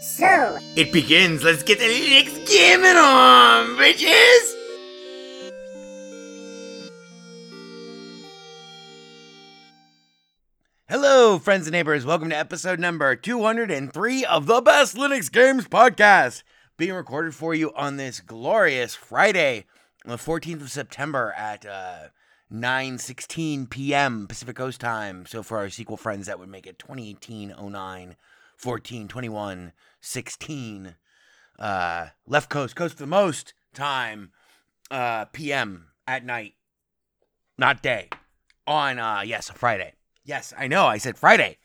So, it begins. Let's get the Linux gaming on, bitches! Hello, friends and neighbors. Welcome to episode number 203 of the Best Linux Games Podcast, being recorded for you on this glorious Friday, the 14th of September at 9:16 p.m. Pacific Coast time. So for our sequel friends, that would make it 2018-09-14-21-16. Left coast, coast for the most time, p.m. at night, not day, on, a Friday. Yes, I know, I said Friday.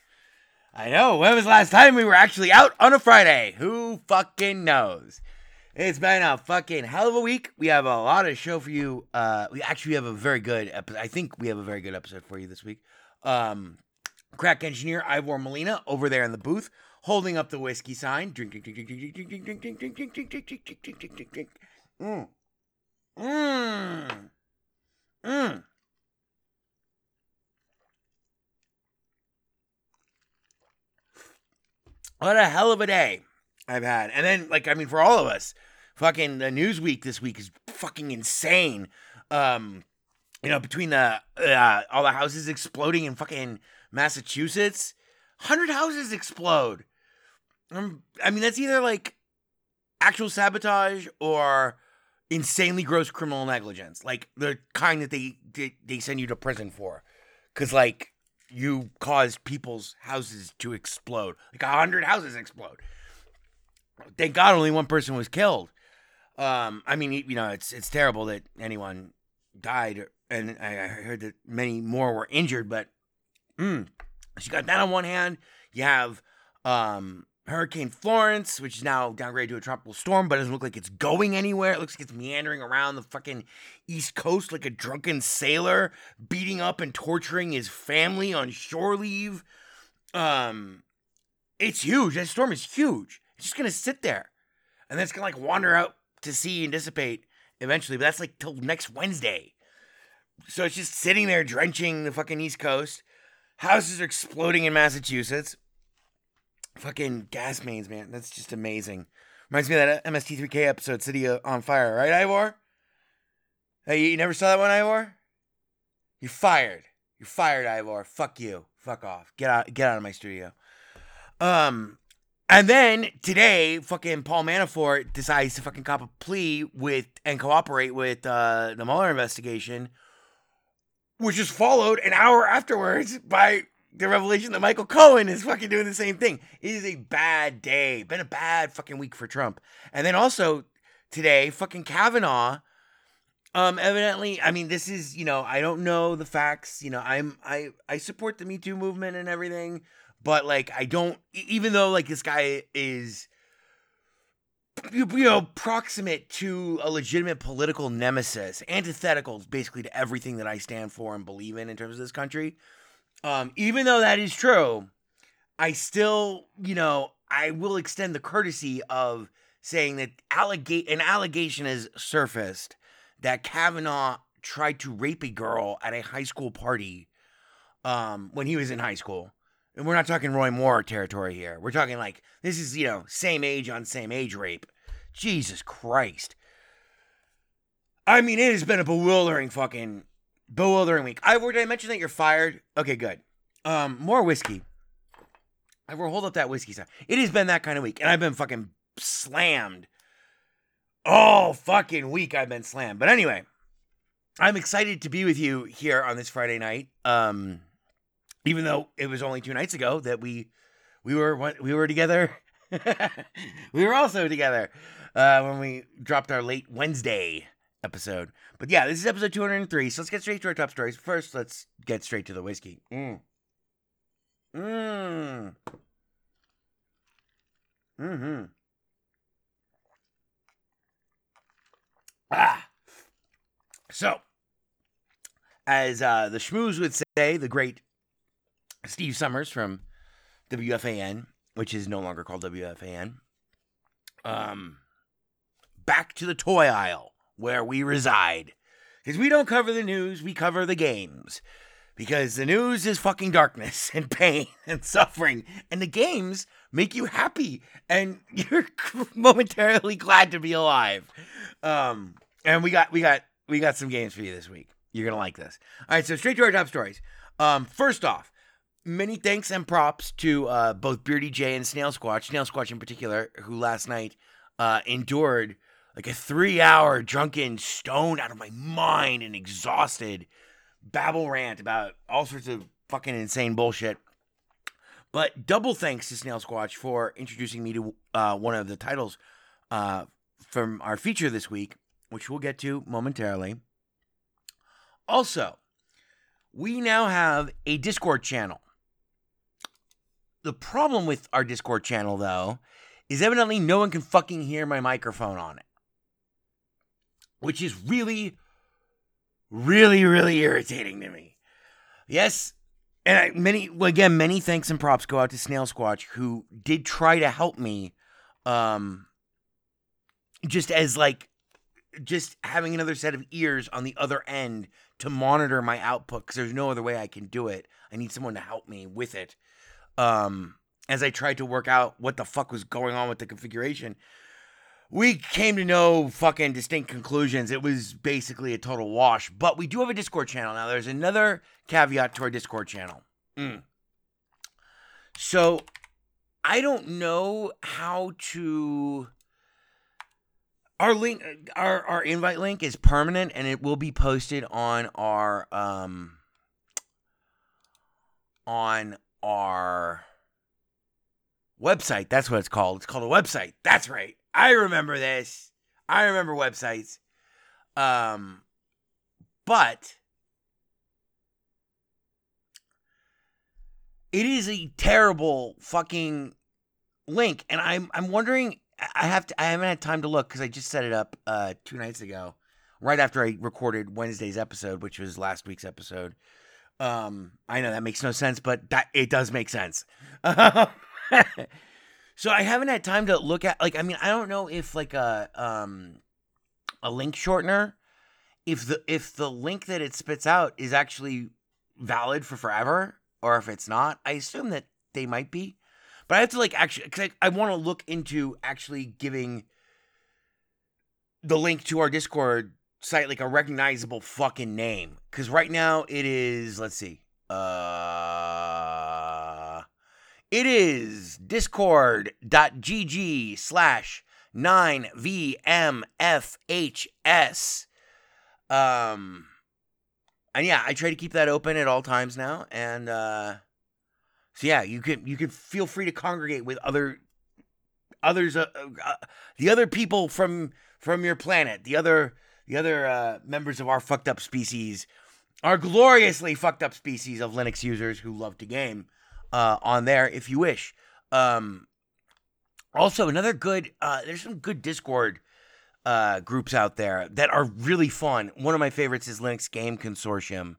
I know, when was the last time we were actually out on a Friday? Who fucking knows? It's been a fucking hell of a week. We have a lot of show for you. We have a very good episode. I think we have a very good episode for you this week. Crack engineer Ivor Molina over there in the booth, holding up the whiskey sign. Drink. What a hell of a day I've had. And then, for all of us, fucking the news week this week is fucking insane. Between the all the houses exploding in fucking Massachusetts, 100 houses explode. That's either, actual sabotage or insanely gross criminal negligence. The kind that they send you to prison for. Because, you caused people's houses to explode. 100 houses explode. Thank God only one person was killed. It's terrible that anyone died, and I heard that many more were injured, but so you got that on one hand. You have Hurricane Florence, which is now downgraded to a tropical storm, but doesn't look like it's going anywhere. It looks like it's meandering around the fucking East Coast like a drunken sailor, beating up and torturing his family on shore leave. It's huge. That storm is huge. It's just going to sit there. And then it's going to wander out to sea and dissipate eventually, but that's till next Wednesday. So it's just sitting there drenching the fucking East Coast. Houses are exploding in Massachusetts. Fucking gas mains, man. That's just amazing. Reminds me of that MST3K episode, City on Fire. Right, Ivor? Hey, you never saw that one, Ivor? You're fired. You're fired, Ivor. Fuck you. Fuck off. Get out of my studio. And then today, fucking Paul Manafort decides to fucking cop a plea with and cooperate with the Mueller investigation, which is followed an hour afterwards by the revelation that Michael Cohen is fucking doing the same thing. It is a bad day. Been a bad fucking week for Trump. And then also today, fucking Kavanaugh. Evidently, I mean, this is, you know, I don't know the facts. You know, I support the Me Too movement and everything. But, like, I don't, even though, like, this guy is, you know, proximate to a legitimate political nemesis, antithetical basically to everything that I stand for and believe in terms of this country, even though that is true, I still, you know, I will extend the courtesy of saying that an allegation has surfaced that Kavanaugh tried to rape a girl at a high school party when he was in high school. And we're not talking Roy Moore territory here. We're talking like, this is, you know, same age on same age rape. Jesus Christ. I mean, it has been a bewildering week. Ivor, did I mention that you're fired? Okay, good. More whiskey. Ivor, hold up that whiskey stuff. It has been that kind of week. And I've been fucking slammed. All fucking week I've been slammed. But anyway, I'm excited to be with you here on this Friday night. Even though it was only 2 nights ago that we were together, we were also together when we dropped our late Wednesday episode. But yeah, this is episode 203. So let's get straight to our top stories. First, let's get straight to the whiskey. So, as the schmooze would say, the great Steve Summers from WFAN, which is no longer called WFAN, back to the toy aisle where we reside. Because we don't cover the news, we cover the games. Because the news is fucking darkness and pain and suffering. And the games make you happy and you're momentarily glad to be alive. And we got some games for you this week. You're going to like this. All right, so straight to our top stories. First off, many thanks and props to both Beardy J and Snail Squatch in particular, who last night endured like a 3-hour drunken, stoned out of my mind and exhausted babble rant about all sorts of fucking insane bullshit. But double thanks to Snail Squatch for introducing me to one of the titles from our feature this week, which we'll get to momentarily. Also, we now have a Discord channel. The problem with our Discord channel, though, is evidently no one can fucking hear my microphone on it, which is really, really, really irritating to me. Yes, and many thanks and props go out to Snail Squatch, who did try to help me, just having another set of ears on the other end to monitor my output, because there's no other way I can do it. I need someone to help me with it. As I tried to work out what the fuck was going on with the configuration, we came to no fucking distinct conclusions. It was basically a total wash, but we do have a Discord channel. Now, there's another caveat to our Discord channel. So, I don't know how to... Our invite link is permanent, and it will be posted on our website. That's what it's called. It's called a website. That's right. I remember this. I remember websites. But it is a terrible fucking link, and I'm wondering. I haven't had time to look because I just set it up 2 nights ago, right after I recorded Wednesday's episode, which was last week's episode. I know that makes no sense, but it does make sense. So I haven't had time to look at, I don't know if a link shortener, if the link that it spits out is actually valid for forever or if it's not. I assume that they might be. But I have to because I want to look into actually giving the link to our Discord cite like a recognizable fucking name, because right now it is, let's see, it is discord.gg/9vmfhs. And yeah, I try to keep that open at all times now, and so yeah, you can feel free to congregate with others, the other people from your planet, the other members of our fucked up species, our gloriously fucked up species of Linux users who love to game on there, if you wish. Also, another good, there's some good Discord groups out there that are really fun. One of my favorites is Linux Game Consortium.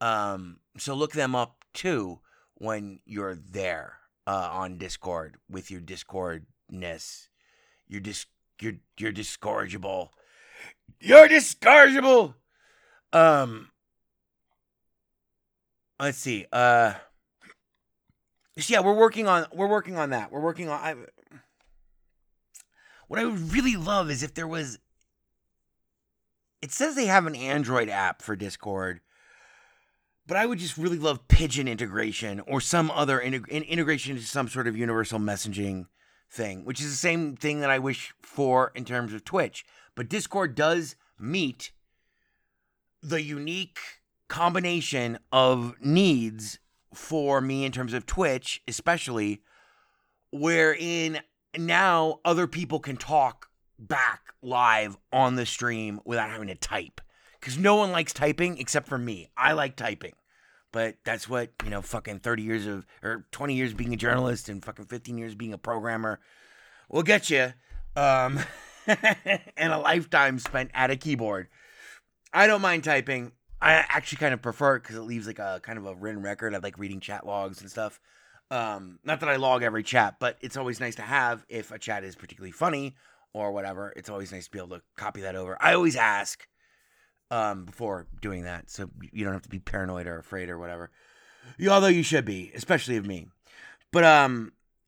So look them up too when you're there on Discord with your Discordness, your discorgeable. You're discourageable. Let's see. So yeah, we're working on that. We're working on. What I would really love is if there was. It says they have an Android app for Discord, but I would just really love Pigeon integration or some other integration into some sort of universal messaging thing, which is the same thing that I wish for in terms of Twitch. But Discord does meet the unique combination of needs for me in terms of Twitch, especially, wherein now other people can talk back live on the stream without having to type. Because no one likes typing except for me. I like typing. But that's what, fucking 30 years of, or 20 years being a journalist and fucking 15 years being a programmer will get you. And a lifetime spent at a keyboard. I don't mind typing. I actually kind of prefer it because it leaves like a kind of a written record. I like reading chat logs and stuff. Not that I log every chat, but it's always nice to have if a chat is particularly funny or whatever. It's always nice to be able to copy that over. I always ask before doing that, so you don't have to be paranoid or afraid or whatever. Although you should be, especially of me. But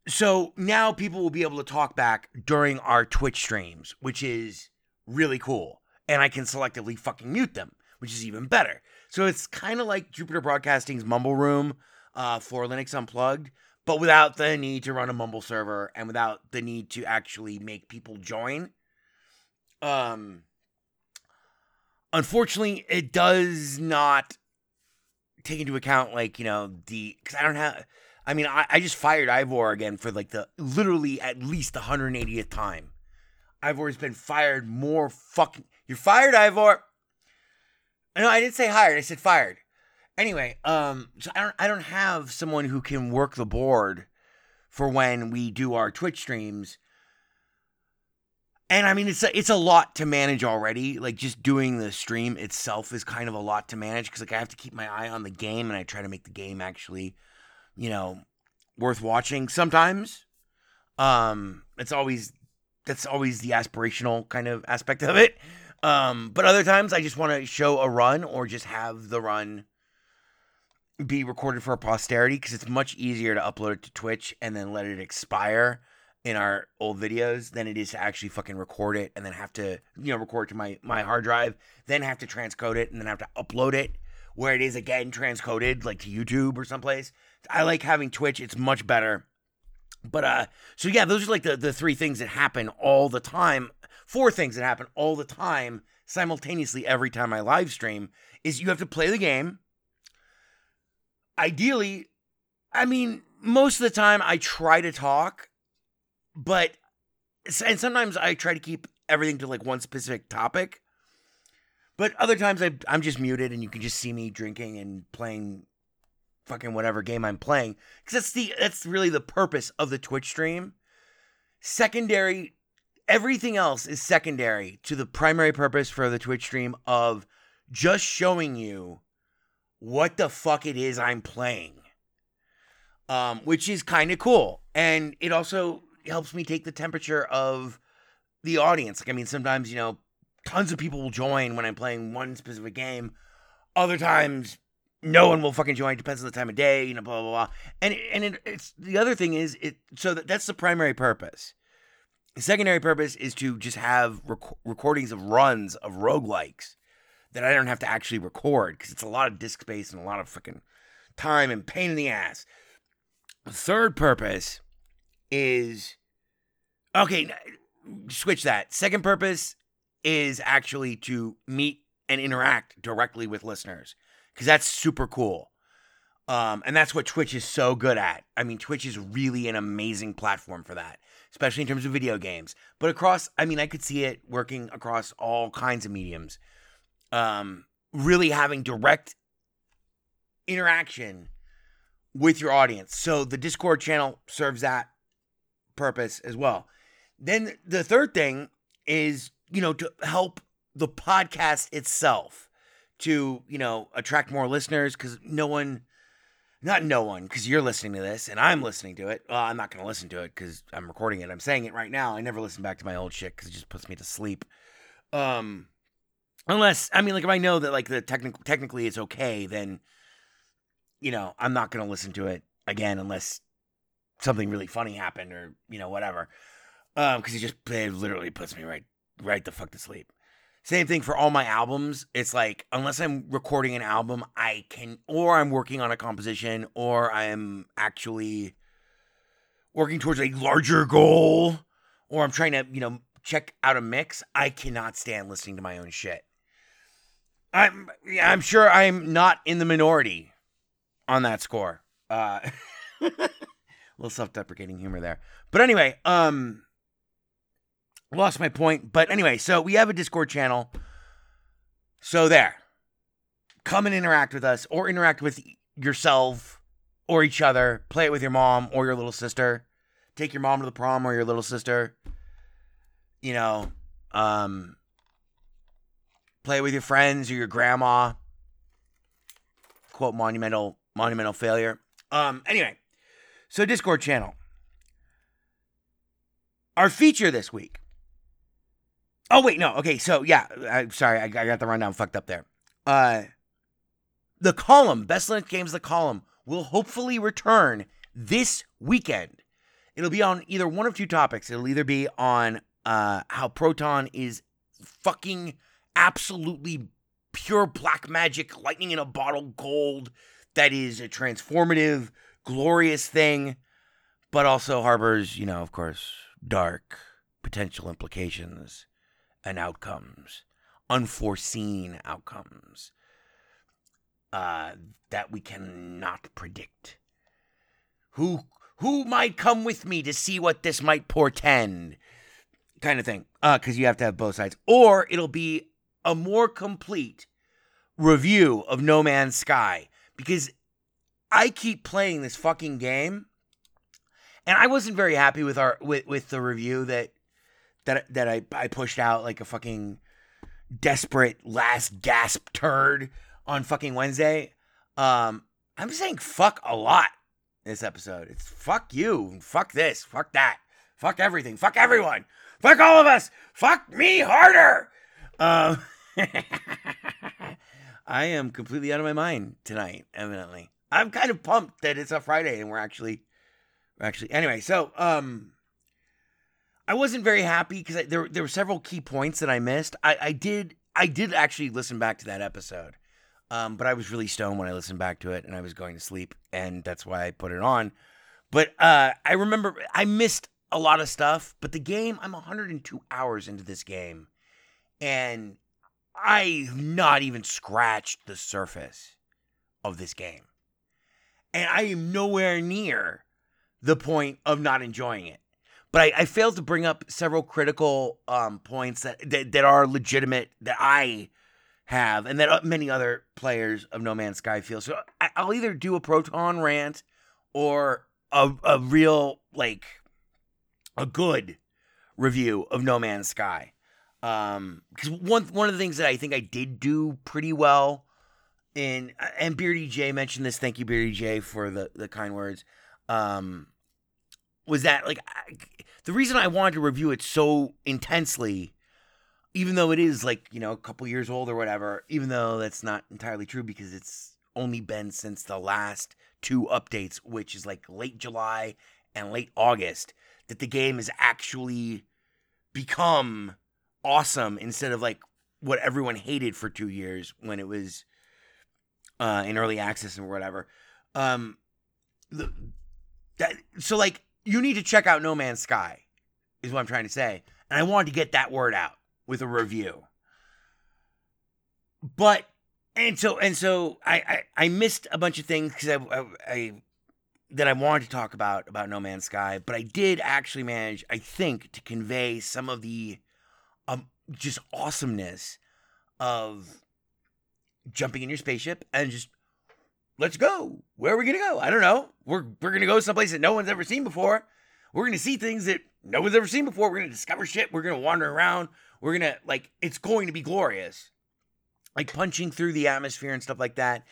so now people will be able to talk back during our Twitch streams, which is really cool. And I can selectively fucking mute them, which is even better. So it's kind of like Jupiter Broadcasting's Mumble Room for Linux Unplugged, but without the need to run a Mumble server and without the need to actually make people join. Unfortunately, it does not take into account, because I don't have... I just fired Ivor again for literally at least the 180th time. Ivor's been fired more fucking... You're fired, Ivor! No, I didn't say hired, I said fired. Anyway, so I don't have someone who can work the board for when we do our Twitch streams. And it's a lot to manage already. Just doing the stream itself is kind of a lot to manage because I have to keep my eye on the game and I try to make the game actually... worth watching sometimes. That's always the aspirational kind of aspect of it. But other times I just want to show a run or just have the run be recorded for posterity because it's much easier to upload it to Twitch and then let it expire in our old videos than it is to actually fucking record it and then have to, record to my hard drive, then have to transcode it and then have to upload it where it is again transcoded to YouTube or someplace. I like having Twitch. It's much better. But, so yeah, those are the three things that happen all the time. Four things that happen all the time simultaneously every time I live stream is you have to play the game. Ideally, most of the time I try to talk, and sometimes I try to keep everything to one specific topic. But other times I'm just muted and you can just see me drinking and playing fucking whatever game I'm playing. Because that's really the purpose of the Twitch stream. Secondary, everything else is secondary to the primary purpose for the Twitch stream of just showing you what the fuck it is I'm playing. Which is kind of cool. And it also helps me take the temperature of the audience. Sometimes, tons of people will join when I'm playing one specific game. Other times, no one will fucking join. Depends on the time of day, blah, blah, blah. And it's the other thing is, that's the primary purpose. The secondary purpose is to just have recordings of runs of roguelikes that I don't have to actually record, because it's a lot of disk space and a lot of freaking time and pain in the ass. The third purpose is... okay, switch that. Second purpose is actually to meet and interact directly with listeners, because that's super cool. And that's what Twitch is so good at. I mean, Twitch is really an amazing platform for that, especially in terms of video games. But across, I mean, I could see it working across all kinds of mediums. Really having direct interaction with your audience. So the Discord channel serves that purpose as well. Then the third thing is, you know, to help the podcast itself to, you know, attract more listeners, because because you're listening to this and I'm listening to it. Well, I'm not going to listen to it because I'm recording it. I'm saying it right now. I never listen back to my old shit because it just puts me to sleep. Unless, I mean, like, if I know that, like, the technically it's okay, then, you know, I'm not going to listen to it again unless something really funny happened or, you know, whatever. Because it literally puts me right the fuck to sleep. Same thing for all my albums. It's like, unless I'm recording an album, or I'm working on a composition, or I'm actually working towards a larger goal, or I'm trying to, you know, check out a mix, I cannot stand listening to my own shit. I'm sure I'm not in the minority on that score. A little self-deprecating humor there. But anyway, lost my point, but anyway, so we have a Discord channel. So there. Come and interact with us, or interact with yourself or each other. Play it with your mom or your little sister. Take your mom to the prom or your little sister. You know, play with your friends or your grandma. Quote, monumental failure. Anyway, so Discord channel. Our feature this week. Oh, wait, no. Okay, so, yeah. I'm sorry. I got the rundown fucked up there. The column, Best Linux Games, the column, will hopefully return this weekend. It'll be on either one of two topics. It'll either be on how Proton is fucking absolutely pure black magic, lightning in a bottle gold that is a transformative, glorious thing, but also harbors, you know, of course, dark potential implications and outcomes, unforeseen outcomes that we cannot predict. Who might come with me to see what this might portend, kind of thing, because you have to have both sides. Or it'll be a more complete review of No Man's Sky, because I keep playing this fucking game, and I wasn't very happy with with the review that I pushed out like a fucking desperate last gasp turd on fucking Wednesday. I'm saying fuck a lot this episode. It's fuck you, and fuck this, fuck that, fuck everything, fuck everyone, fuck all of us, fuck me harder. I am completely out of my mind tonight, evidently. I'm kind of pumped that it's a Friday and we're actually anyway. So, I wasn't very happy because there were several key points that I missed. I did actually listen back to that episode, but I was really stoned when I listened back to it, and I was going to sleep, and that's why I put it on. But I remember I missed a lot of stuff, but the game, I'm 102 hours into this game, and I've not even scratched the surface of this game. And I am nowhere near the point of not enjoying it. But I failed to bring up several critical points that are legitimate, that I have, and that many other players of No Man's Sky feel. So I'll either do a Proton rant or a real, like, a good review of No Man's Sky. Because one of the things that I think I did do pretty well, and Beardy J mentioned this, thank you, Beardy J, for the kind words, was that, like, the reason I wanted to review it so intensely, even though it is, like, you know, a couple years old or whatever, even though that's not entirely true because it's only been since the last two updates, which is, like, late July and late August, that the game is actually become awesome instead of like what everyone hated for 2 years when it was in early access and whatever. So like you need to check out No Man's Sky is what I'm trying to say. And I wanted to get that word out with a review. But, and so I missed a bunch of things because that I wanted to talk about No Man's Sky, but I did actually manage, I think, to convey some of the just awesomeness of jumping in your spaceship and just, let's go. Where are we going to go? I don't know. We're going to go someplace that no one's ever seen before. We're going to see things that no one's ever seen before. We're going to discover shit. We're going to wander around. We're going to, like, it's going to be glorious. Like, punching through the atmosphere and stuff like that.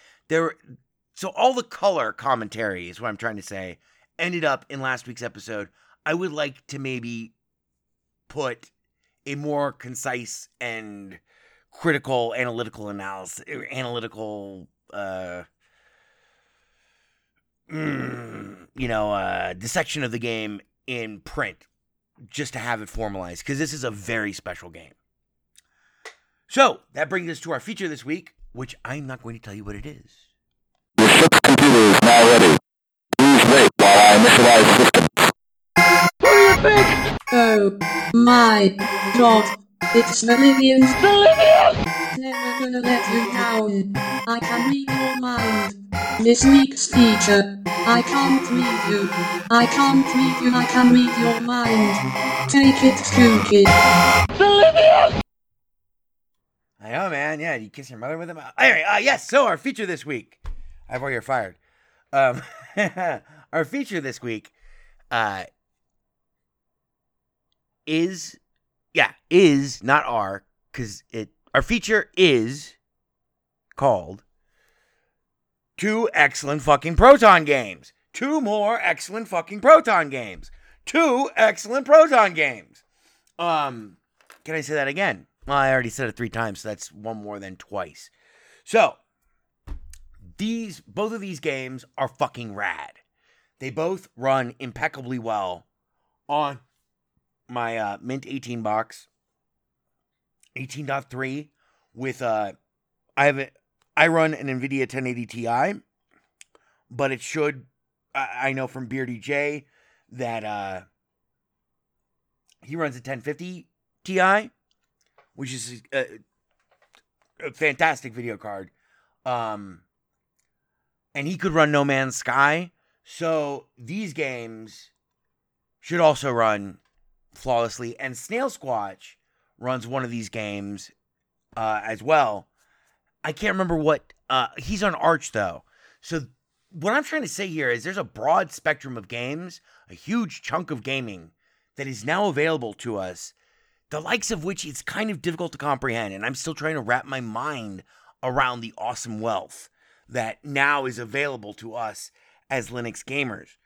So all the color commentary is what I'm trying to say ended up in last week's episode. I would like to maybe put a more concise and critical analytical dissection of the game in print just to have it formalized, because this is a very special game. So that brings us to our feature this week, which I'm not going to tell you what it is. Computer is now ready. Please wait while I initialize systems. What do you think? Oh my god. It's Meridian. Never gonna let you down. I can read your mind. This week's feature. I can't read you. I can't read you. I can read your mind. Take it, Skookie. I know, man. Yeah, you kiss your mother with a mouth. Anyway, yes, so our feature this week. Ivor, you're fired. Our feature this week is not our, because our feature is called Two Excellent Fucking Proton Games. Two more excellent fucking Proton games. Two excellent Proton games. Can I say that again? Well, I already said it 3 times, so that's one more than twice. So, both of these games are fucking rad. They both run impeccably well on my Mint 18 box, 18.3. With I run an NVIDIA 1080 Ti, but it should. I know from Beardy J that he runs a 1050 Ti, which is a fantastic video card. And he could run No Man's Sky. So these games should also run flawlessly. And Snail Squatch runs one of these games as well. I can't remember what... he's on Arch, though. So what I'm trying to say here is there's a broad spectrum of games, a huge chunk of gaming that is now available to us, the likes of which it's kind of difficult to comprehend. And I'm still trying to wrap my mind around the awesome wealth that now is available to us as Linux gamers.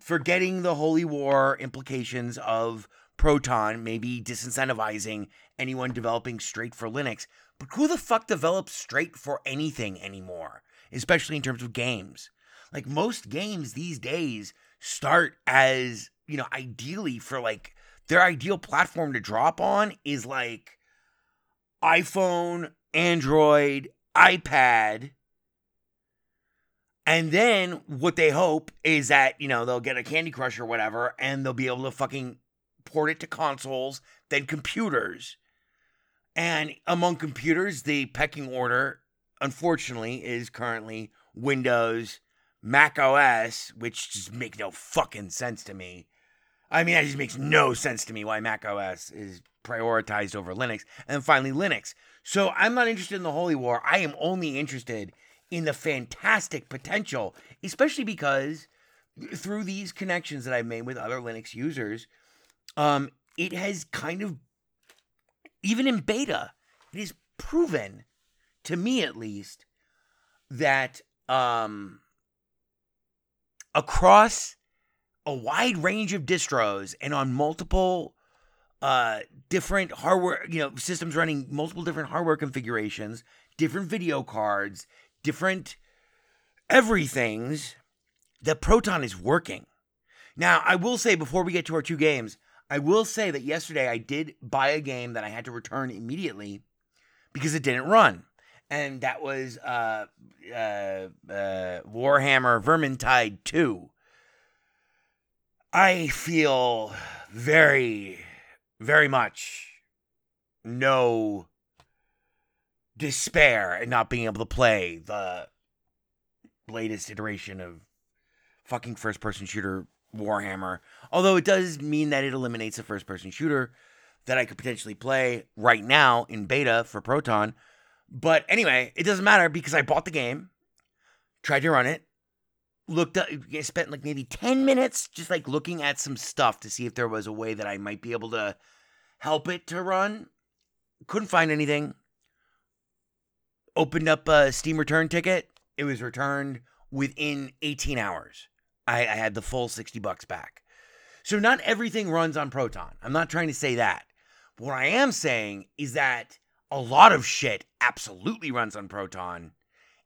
Forgetting the holy war implications of Proton, maybe disincentivizing anyone developing straight for Linux. But who the fuck develops straight for anything anymore? Especially in terms of games. Like, most games these days start as, you know, ideally for, like, their ideal platform to drop on is, like, iPhone, Android, iPad... And then what they hope is that, you know, they'll get a Candy Crush or whatever, and they'll be able to fucking port it to consoles, then computers. And among computers, the pecking order, unfortunately, is currently Windows, Mac OS, which just makes no fucking sense to me. I mean, that just makes no sense to me why Mac OS is prioritized over Linux. And finally, Linux. So I'm not interested in the holy war. I am only interested in the fantastic potential, especially because through these connections that I've made with other Linux users, it has kind of, even in beta, it is proven, to me at least, that across a wide range of distros and on multiple different hardware, you know, systems running multiple different hardware configurations, different video cards, different everythings, the Proton is working. Now, I will say before we get to our two games, I will say that yesterday I did buy a game that I had to return immediately because it didn't run. And that was Warhammer Vermintide 2. I feel very, very much no despair at not being able to play the latest iteration of fucking first-person shooter Warhammer. Although it does mean that it eliminates a first-person shooter that I could potentially play right now in beta for Proton. But anyway, it doesn't matter because I bought the game, tried to run it, looked up, spent like maybe 10 minutes just like looking at some stuff to see if there was a way that I might be able to help it to run. Couldn't find anything. Opened up a Steam return ticket. It was returned within 18 hours. I had the full $60 back. So not everything runs on Proton. I'm not trying to say that. But what I am saying is that a lot of shit absolutely runs on Proton,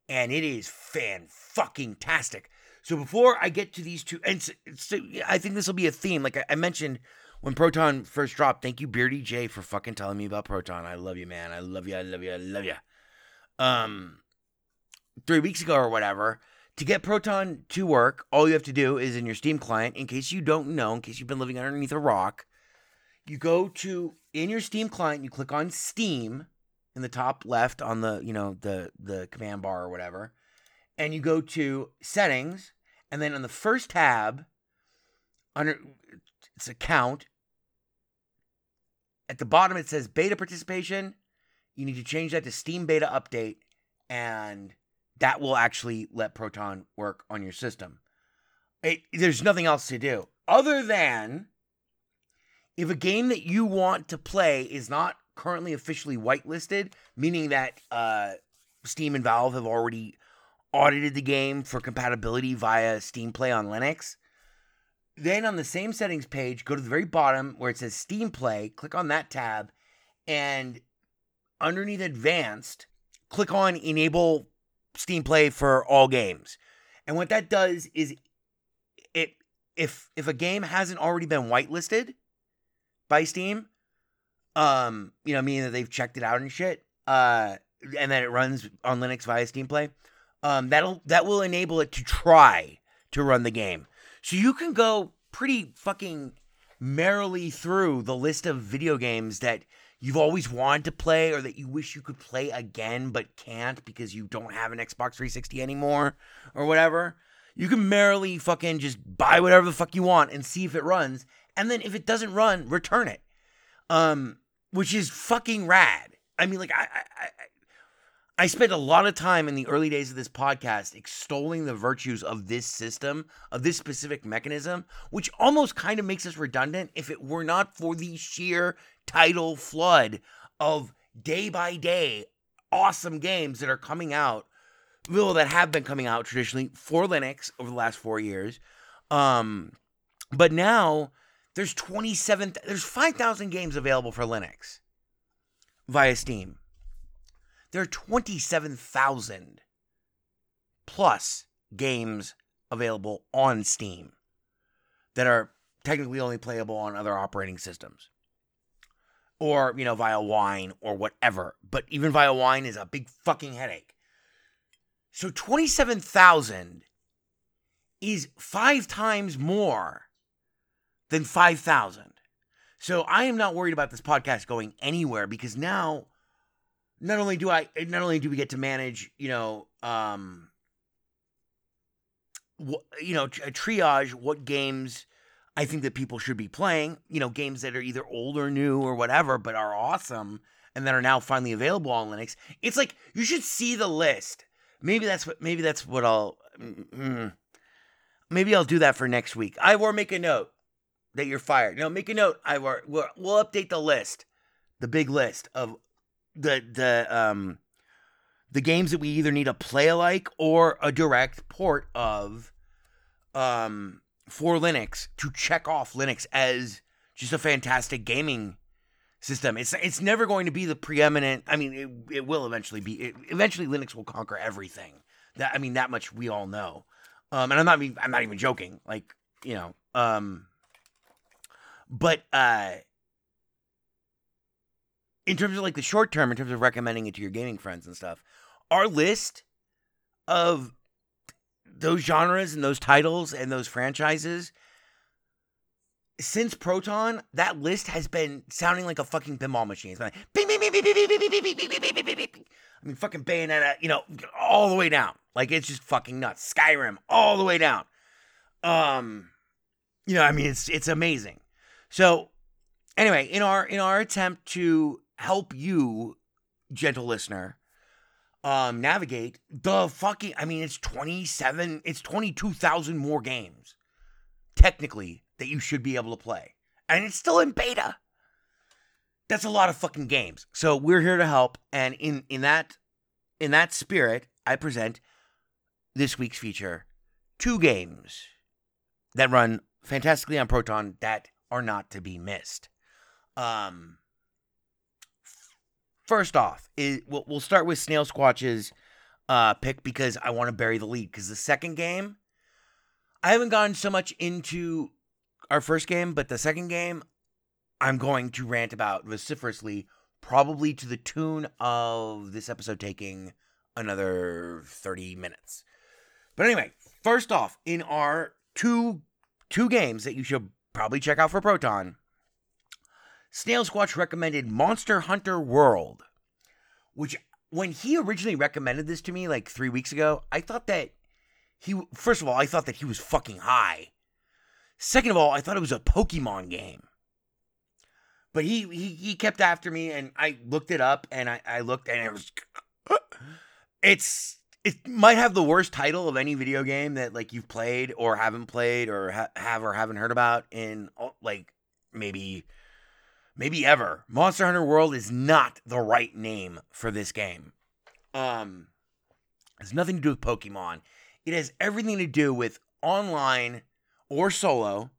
and it is fan-fucking-tastic. So before I get to these two, and so I think this will be a theme. Like I mentioned when Proton first dropped, thank you, Beardy J, for fucking telling me about Proton. I love you, man. I love you, I love you, I love you. 3 weeks ago or whatever, to get Proton to work, all you have to do is in your Steam client, in case you don't know, in case you've been living underneath a rock, you go to, in your Steam client, you click on Steam in the top left on the, you know, the command bar or whatever, and you go to settings, and then on the first tab, under it's account, at the bottom it says beta participation. You need to change that to Steam beta update, and that will actually let Proton work on your system. There's nothing else to do other than if a game that you want to play is not currently officially whitelisted, meaning that Steam and Valve have already audited the game for compatibility via Steam Play on Linux. Then on the same settings page, go to the very bottom where it says Steam Play, click on that tab, and underneath Advanced, click on Enable Steam Play for all games. And what that does is it if a game hasn't already been whitelisted by Steam, you know, meaning that they've checked it out and shit, and then it runs on Linux via Steam Play, that will enable it to try to run the game. So you can go pretty fucking merrily through the list of video games that you've always wanted to play or that you wish you could play again but can't because you don't have an Xbox 360 anymore or whatever. You can merrily fucking just buy whatever the fuck you want and see if it runs. And then if it doesn't run, return it, which is fucking rad. I mean, like, I spent a lot of time in the early days of this podcast extolling the virtues of this system, of this specific mechanism, which almost kind of makes us redundant if it were not for the sheer tidal flood of day-by-day awesome games that are coming out, well, that have been coming out traditionally for Linux over the last 4 years. But now there's 5,000 games available for Linux via Steam. There are 27,000 plus games available on Steam that are technically only playable on other operating systems or, you know, via Wine or whatever. But even via Wine is a big fucking headache. So 27,000 is 5 times more than 5,000. So I am not worried about this podcast going anywhere because now not only do we get to manage, you know, triage what games I think that people should be playing, you know, games that are either old or new or whatever, but are awesome and that are now finally available on Linux. It's like, you should see the list. Maybe I'll do that for next week. Ivor, make a note that you're fired. No, make a note, Ivor. We'll update the list, the big list of the games that we either need a play alike or a direct port of for Linux to check off Linux as just a fantastic gaming system. It's never going to be the preeminent. I mean, it will eventually be. Eventually, Linux will conquer everything. That much we all know. And I'm not even joking. Like, you know. But in terms of like the short term, in terms of recommending it to your gaming friends and stuff, our list of those genres and those titles and those franchises since Proton, that list has been sounding like a fucking pinball machine. It's been like, bing, bing, bing, bing, bing, bing, bing, bing, bing, bing, bing, bing, bing. I mean, fucking Bayonetta, you know, all the way down. Like, it's just fucking nuts. Skyrim, all the way down. You know, I mean, it's amazing. So, anyway, in our attempt to help you, gentle listener, navigate the fucking, I mean, it's 22,000 more games, technically, that you should be able to play. And it's still in beta. That's a lot of fucking games. So we're here to help. And in that spirit, I present this week's feature, two games that run fantastically on Proton that are not to be missed. First off, we'll start with Snail Squatch's pick because I want to bury the lead. Because the second game, I haven't gotten so much into our first game, but the second game, I'm going to rant about vociferously, probably to the tune of this episode taking another 30 minutes. But anyway, first off, in our two games that you should probably check out for Proton, Snail Squatch recommended Monster Hunter World, which when he originally recommended this to me like 3 weeks ago, I thought that he was fucking high. Second of all, I thought it was a Pokemon game. But he kept after me, and I looked it up, and I looked, and it might have the worst title of any video game that like you've played or haven't played or have or haven't heard about in like maybe ever. Monster Hunter World is not the right name for this game. It has nothing to do with Pokemon. It has everything to do with online or solo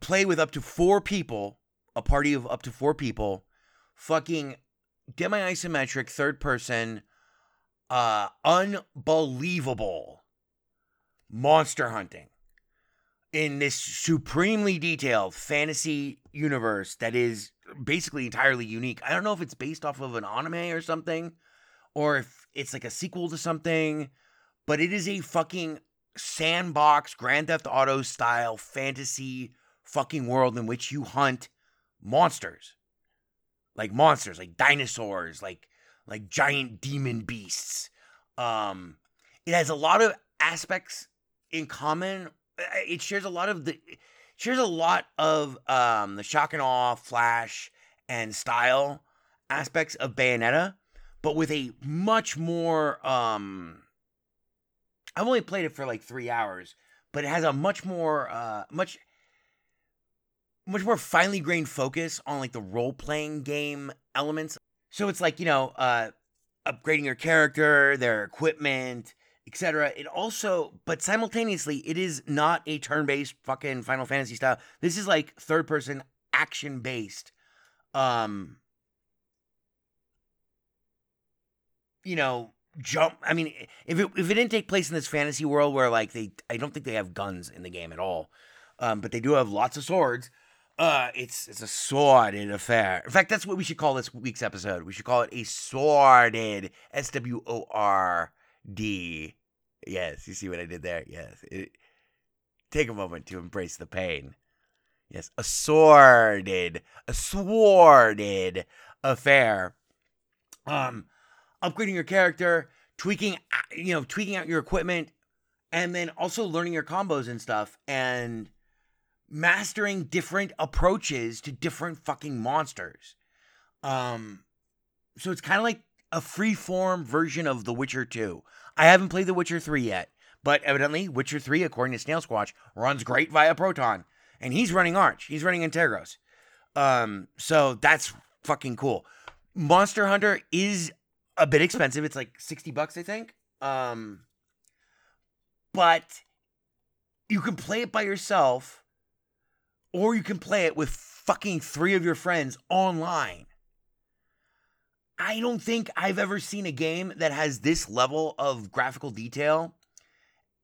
play with up to four people. A party of up to four people, fucking demi-isometric, third-person, unbelievable monster hunting in this supremely detailed fantasy universe that is basically entirely unique. I don't know if it's based off of an anime or something, or if it's like a sequel to something, but it is a fucking sandbox, Grand Theft Auto-style fantasy fucking world in which you hunt monsters, like dinosaurs, like giant demon beasts. It has a lot of aspects in common. It shares a lot of the shock and awe, flash, and style aspects of Bayonetta, but with a much more, I've only played it for like 3 hours, but it has a much more finely grained focus on like the role-playing game elements. So it's like, you know, upgrading your character, their equipment, etc. It also, but simultaneously, it is not a turn-based fucking Final Fantasy style. This is like third-person action-based, you know, jump. I mean, if it didn't take place in this fantasy world where like I don't think they have guns in the game at all, but they do have lots of swords. It's a sordid affair. In fact, that's what we should call this week's episode. We should call it a sordid, S-W-O-R-D. Yes, you see what I did there? Yes. Take a moment to embrace the pain. Yes, a sordid affair. Upgrading your character, tweaking out your equipment, and then also learning your combos and stuff, and mastering different approaches to different fucking monsters. So it's kind of like a free-form version of The Witcher 2. I haven't played The Witcher 3 yet, but evidently Witcher 3, according to Snail Squatch, runs great via Proton, and he's running Arch. He's running Integros. So that's fucking cool. Monster Hunter is a bit expensive. It's like $60, I think. But you can play it by yourself, or you can play it with fucking three of your friends online. I don't think I've ever seen a game that has this level of graphical detail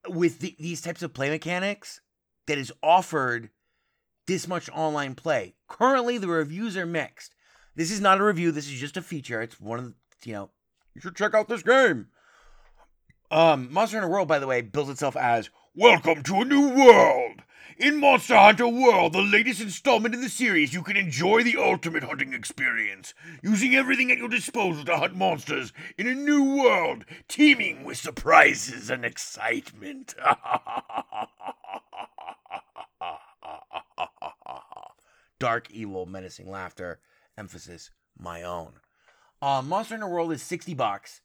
with these types of play mechanics that is offered this much online play. Currently, the reviews are mixed. This is not a review. This is just a feature. It's one of the, you know, you should check out this game. Monster Hunter World, by the way, builds itself as, welcome to a new world. In Monster Hunter World, the latest installment in the series, you can enjoy the ultimate hunting experience, using everything at your disposal to hunt monsters in a new world, teeming with surprises and excitement. Dark, evil, menacing laughter. Emphasis, my own. Monster Hunter World is $60.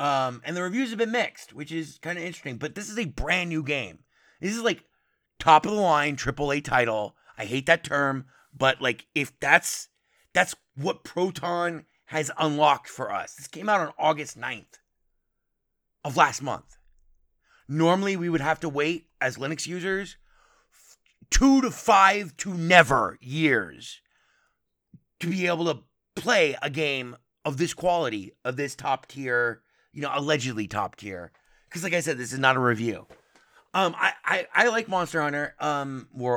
And the reviews have been mixed, which is kind of interesting. But this is a brand new game. This is like top of the line AAA title. I hate that term, but like if that's what Proton has unlocked for us. This came out on August 9th of last month. Normally we would have to wait as Linux users 2 to 5 to never years to be able to play a game of this quality, of this top tier, you know, allegedly top tier. Because like I said, this is not a review. I like Monster Hunter,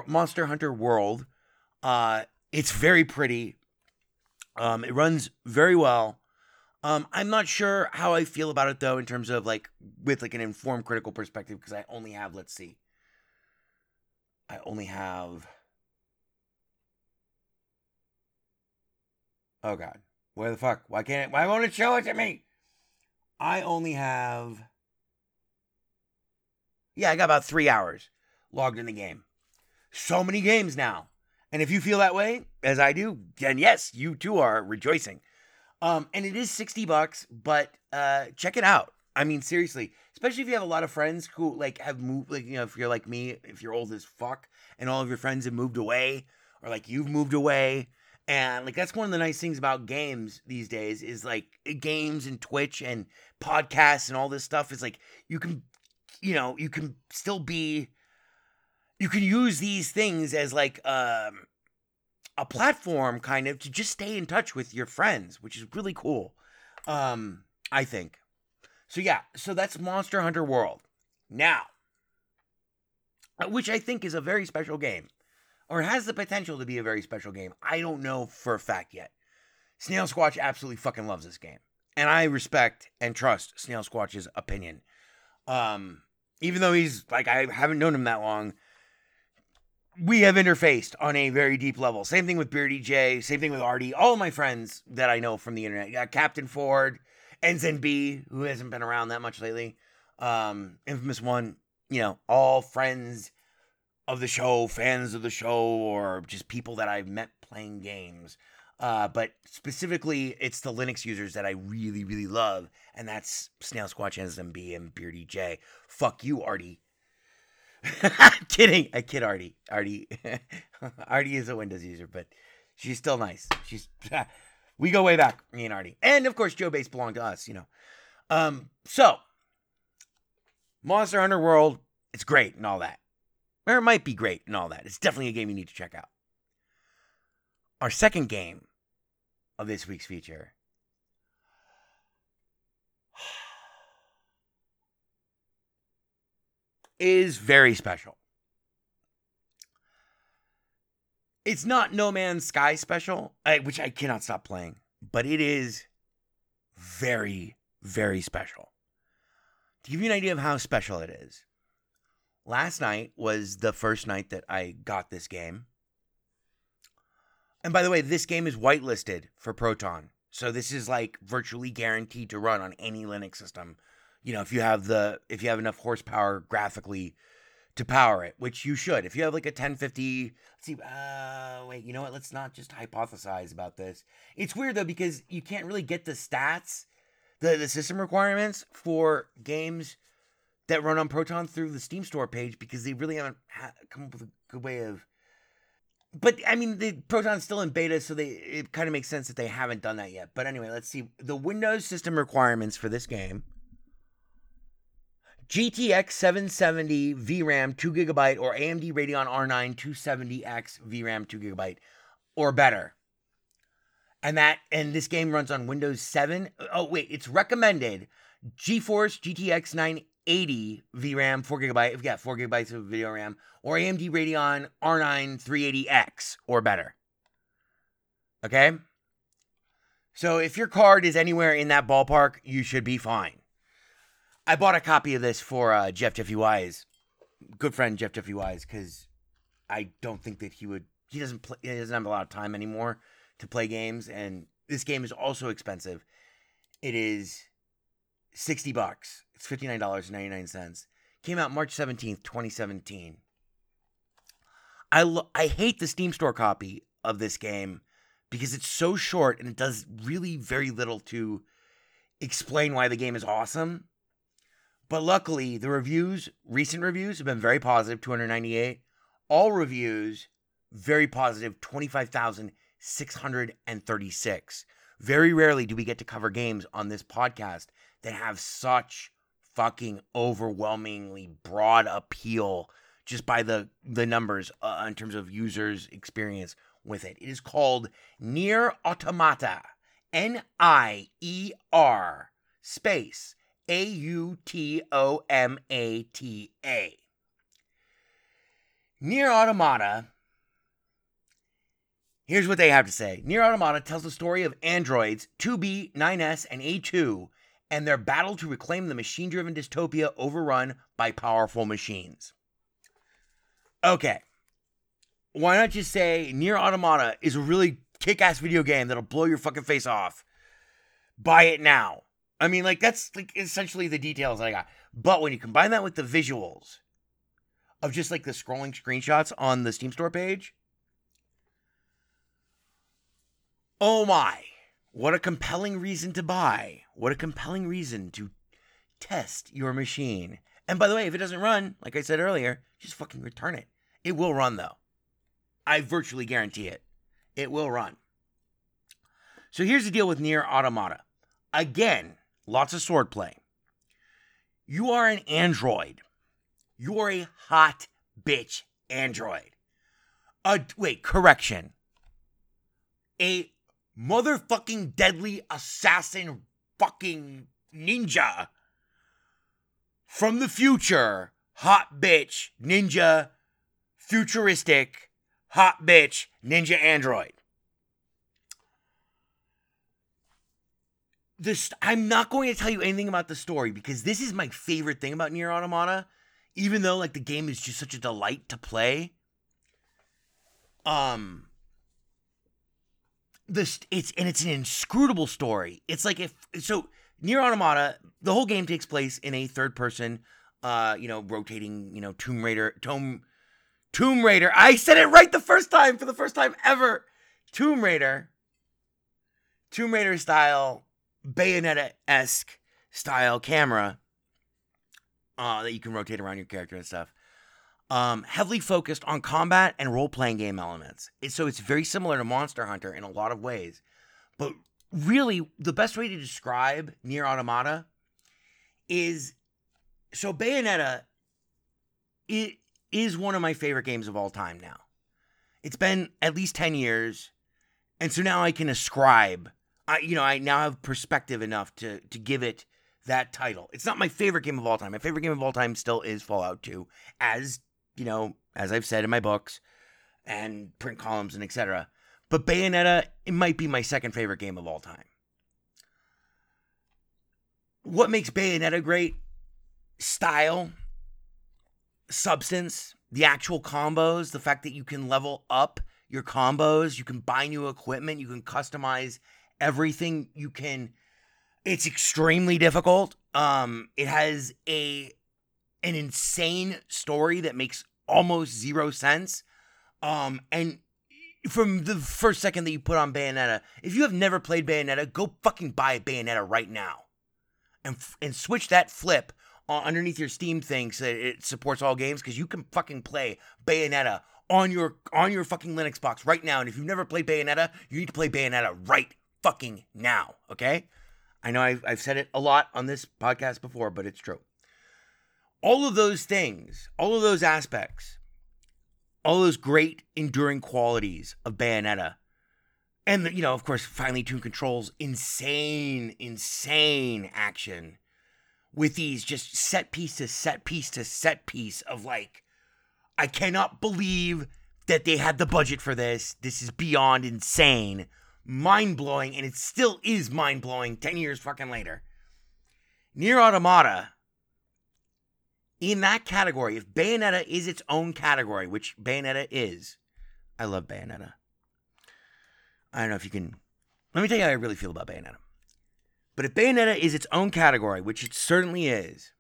Monster Hunter World. It's very pretty. It runs very well. I'm not sure how I feel about it though, in terms of like, with like an informed critical perspective, because I only have, let's see. I only have, oh God, where the fuck? Why won't it show it to me? I only have, yeah, I got about 3 hours logged in the game. So many games now. And if you feel that way, as I do, then yes, you too are rejoicing. And it is $60, but check it out. I mean, seriously, especially if you have a lot of friends who like have moved, like, you know, if you're like me, if you're old as fuck and all of your friends have moved away, or like you've moved away. And like, that's one of the nice things about games these days is like games and Twitch and podcasts and all this stuff is like, you can, you know, you can still be, you can use these things as like a platform kind of to just stay in touch with your friends, which is really cool, I think. So yeah, so that's Monster Hunter World. Now, which I think is a very special game, or has the potential to be a very special game. I don't know for a fact yet. Snail Squatch absolutely fucking loves this game, and I respect and trust Snail Squatch's opinion. Even though he's like, I haven't known him that long, we have interfaced on a very deep level. Same thing with Beardy J, same thing with Artie, all of my friends that I know from the internet. Captain Ford, Ensign B, who hasn't been around that much lately, Infamous One, you know, all friends of the show, fans of the show, or just people that I've met playing games. But specifically, it's the Linux users that I really, really love. And that's Snail Squatch, SMB, and Beardy J. Fuck you, Artie. Kidding. I kid Artie. Artie is a Windows user, but she's still nice. We go way back, me and Artie. And, of course, Joe Base belonged to us, you know. So, Monster Hunter World, it's great and all that. Or it might be great and all that. It's definitely a game you need to check out. Our second game of this week's feature is very special. It's not No Man's Sky special, which I cannot stop playing, but it is very, very special. To give you an idea of how special it is, last night was the first night that I got this game. And by the way, this game is whitelisted for Proton. So this is like virtually guaranteed to run on any Linux system. You know, if you have enough horsepower graphically to power it, which you should. If you have like a 1050, let's see, wait, you know what? Let's not just hypothesize about this. It's weird though, because you can't really get the stats, the system requirements for games that run on Proton through the Steam store page, because they really haven't come up with a good way of. But, I mean, the Proton's still in beta, so it kind of makes sense that they haven't done that yet. But anyway, let's see. The Windows system requirements for this game. GTX 770 VRAM 2GB or AMD Radeon R9 270X VRAM 2GB or better. And this game runs on Windows 7. Oh, wait, it's recommended GeForce GTX 80 VRAM, 4GB, if you got 4GB of video RAM, or AMD Radeon R9 380X or better. Okay? So if your card is anywhere in that ballpark, you should be fine. I bought a copy of this for Jeff Jeffy Wise, good friend Jeff Jeffy Wise, because I don't think that he would, he doesn't have a lot of time anymore to play games, and this game is also expensive. It is $60. It's $59.99. Came out March 17th, 2017. I hate the Steam Store copy of this game because it's so short and it does really very little to explain why the game is awesome. But luckily, the reviews, recent reviews, have been very positive, 298. All reviews, very positive, 25,636. Very rarely do we get to cover games on this podcast that have such fucking overwhelmingly broad appeal just by the numbers in terms of users' experience with it. It is called Nier Automata, Nier space Automata. Nier Automata, here's what they have to say. Nier Automata tells the story of androids 2B, 9S, and A2 and their battle to reclaim the machine-driven dystopia overrun by powerful machines. Okay. Why not just say Nier Automata is a really kick-ass video game that'll blow your fucking face off. Buy it now. I mean, like, that's like essentially the details that I got. But when you combine that with the visuals of just, like, the scrolling screenshots on the Steam Store page, oh my. What a compelling reason to buy. What a compelling reason to test your machine. And by the way, if it doesn't run, like I said earlier, just fucking return it. It will run, though. I virtually guarantee it. It will run. So here's the deal with Nier Automata. Again, lots of swordplay. You are an android. You are a hot bitch android. A motherfucking deadly assassin fucking ninja from the future, hot bitch ninja, futuristic hot bitch ninja android. This, I'm not going to tell you anything about the story because this is my favorite thing about Nier Automata, even though like the game is just such a delight to play. It's an inscrutable story. It's like Nier Automata, the whole game takes place in a third person, rotating, Tomb Raider. I said it right the first time for the first time ever. Tomb Raider style, Bayonetta-esque style camera that you can rotate around your character and stuff. Heavily focused on combat and role-playing game elements. So it's very similar to Monster Hunter in a lot of ways. But really, the best way to describe Nier Automata is... So Bayonetta, it is one of my favorite games of all time now. It's been at least 10 years. And so now I can ascribe... I now have perspective enough to give it that title. It's not my favorite game of all time. My favorite game of all time still is Fallout 2, as I've said in my books and print columns and etc. But Bayonetta, it might be my second favorite game of all time. What makes Bayonetta great? Style, substance, the actual combos, the fact that you can level up your combos, you can buy new equipment, you can customize everything you can. It's extremely difficult. It has an insane story that makes almost zero sense. And from the first second that you put on Bayonetta, if you have never played Bayonetta, go fucking buy Bayonetta right now. And switch that flip underneath your Steam thing so that it supports all games, because you can fucking play Bayonetta on your fucking Linux box right now. And if you've never played Bayonetta, you need to play Bayonetta right fucking now, okay? I know I've said it a lot on this podcast before, but it's true. All of those things, all of those aspects, all those great enduring qualities of Bayonetta. And, of course, finely tuned controls, insane action with these just set piece of like, I cannot believe that they had the budget for this. This is beyond insane. Mind-blowing, and it still is mind-blowing 10 years fucking later. Nier Automata, in that category, if Bayonetta is its own category, which Bayonetta is, I love Bayonetta. I don't know if you can... Let me tell you how I really feel about Bayonetta. But if Bayonetta is its own category, which it certainly is,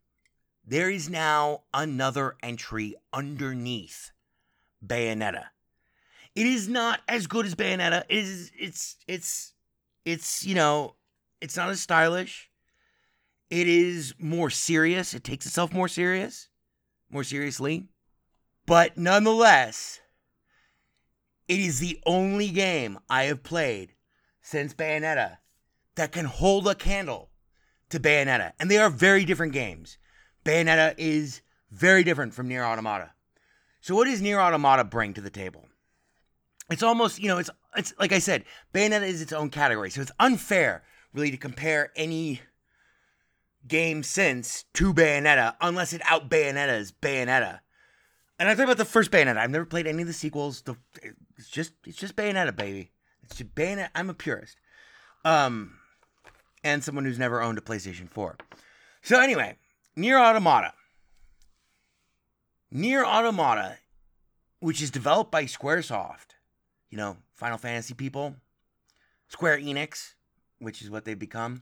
there is now another entry underneath Bayonetta. It is not as good as Bayonetta. It's not as stylish. It is more serious. It takes itself more seriously. But nonetheless, it is the only game I have played since Bayonetta that can hold a candle to Bayonetta. And they are very different games. Bayonetta is very different from Nier Automata. So what does Nier Automata bring to the table? It's almost, it's like I said, Bayonetta is its own category. So it's unfair, really, to compare any game since to Bayonetta, unless it out Bayonetta's Bayonetta. And I talk about the first Bayonetta. I've never played any of the sequels. It's just Bayonetta, baby. It's just Bayonetta. I'm a purist. And someone who's never owned a PlayStation 4. So anyway, Nier Automata, which is developed by Squaresoft, Final Fantasy people, Square Enix, which is what they've become.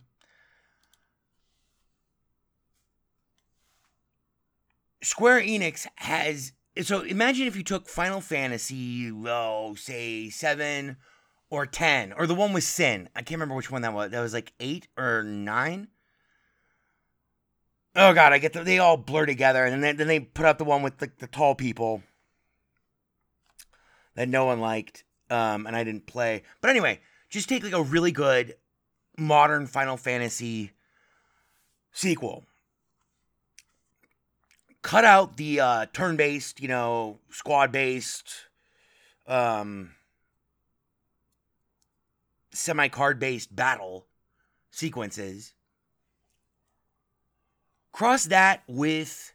Square Enix has... So imagine if you took Final Fantasy, say 7 or 10, or the one with Sin. I can't remember which one that was. That was like 8 or 9? Oh, God, I get them. They all blur together, and then they put out the one with the tall people that no one liked, and I didn't play. But anyway, just take like a really good modern Final Fantasy sequel. Cut out the turn-based, squad-based, semi-card-based battle sequences. Cross that with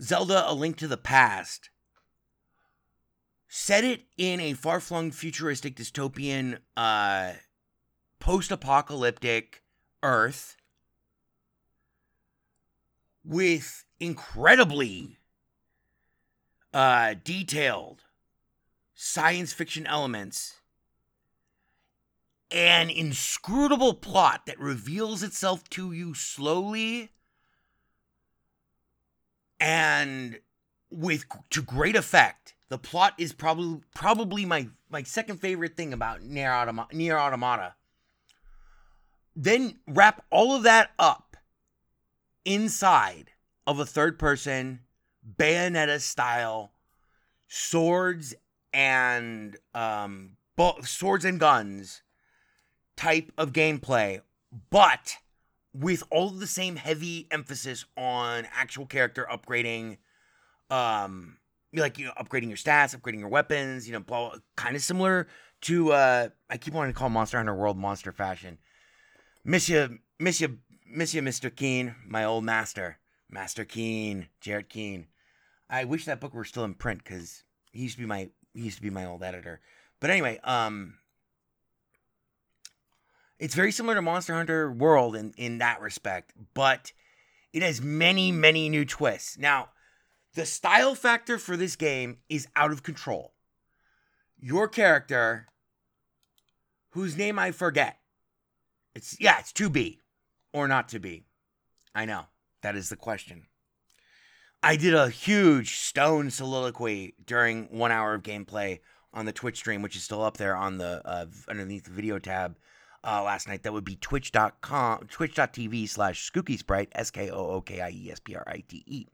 Zelda: A Link to the Past. Set it in a far-flung, futuristic, dystopian, post-apocalyptic Earth with incredibly detailed science fiction elements. An inscrutable plot that reveals itself to you slowly and to great effect. The plot is probably my second favorite thing about Nier Automata. Then wrap all of that up inside of a third-person Bayonetta-style swords and swords and guns type of gameplay, but with all of the same heavy emphasis on actual character upgrading, upgrading your stats, upgrading your weapons, kind of similar to, I keep wanting to call Monster Hunter World monster fashion. Miss you, Mr. Keen, my old master. Master Keen, Jared Keen. I wish that book were still in print, because he used to be my old editor. But anyway, it's very similar to Monster Hunter World in that respect, but it has many, many new twists. Now, the style factor for this game is out of control. Your character, whose name I forget, it's to be or not to be. I know, that is the question. I did a huge stone soliloquy during 1 hour of gameplay on the Twitch stream, which is still up there on the underneath the video tab. Last night, that would be twitch.tv/Skookie Sprite, SKOOKIESPRITE.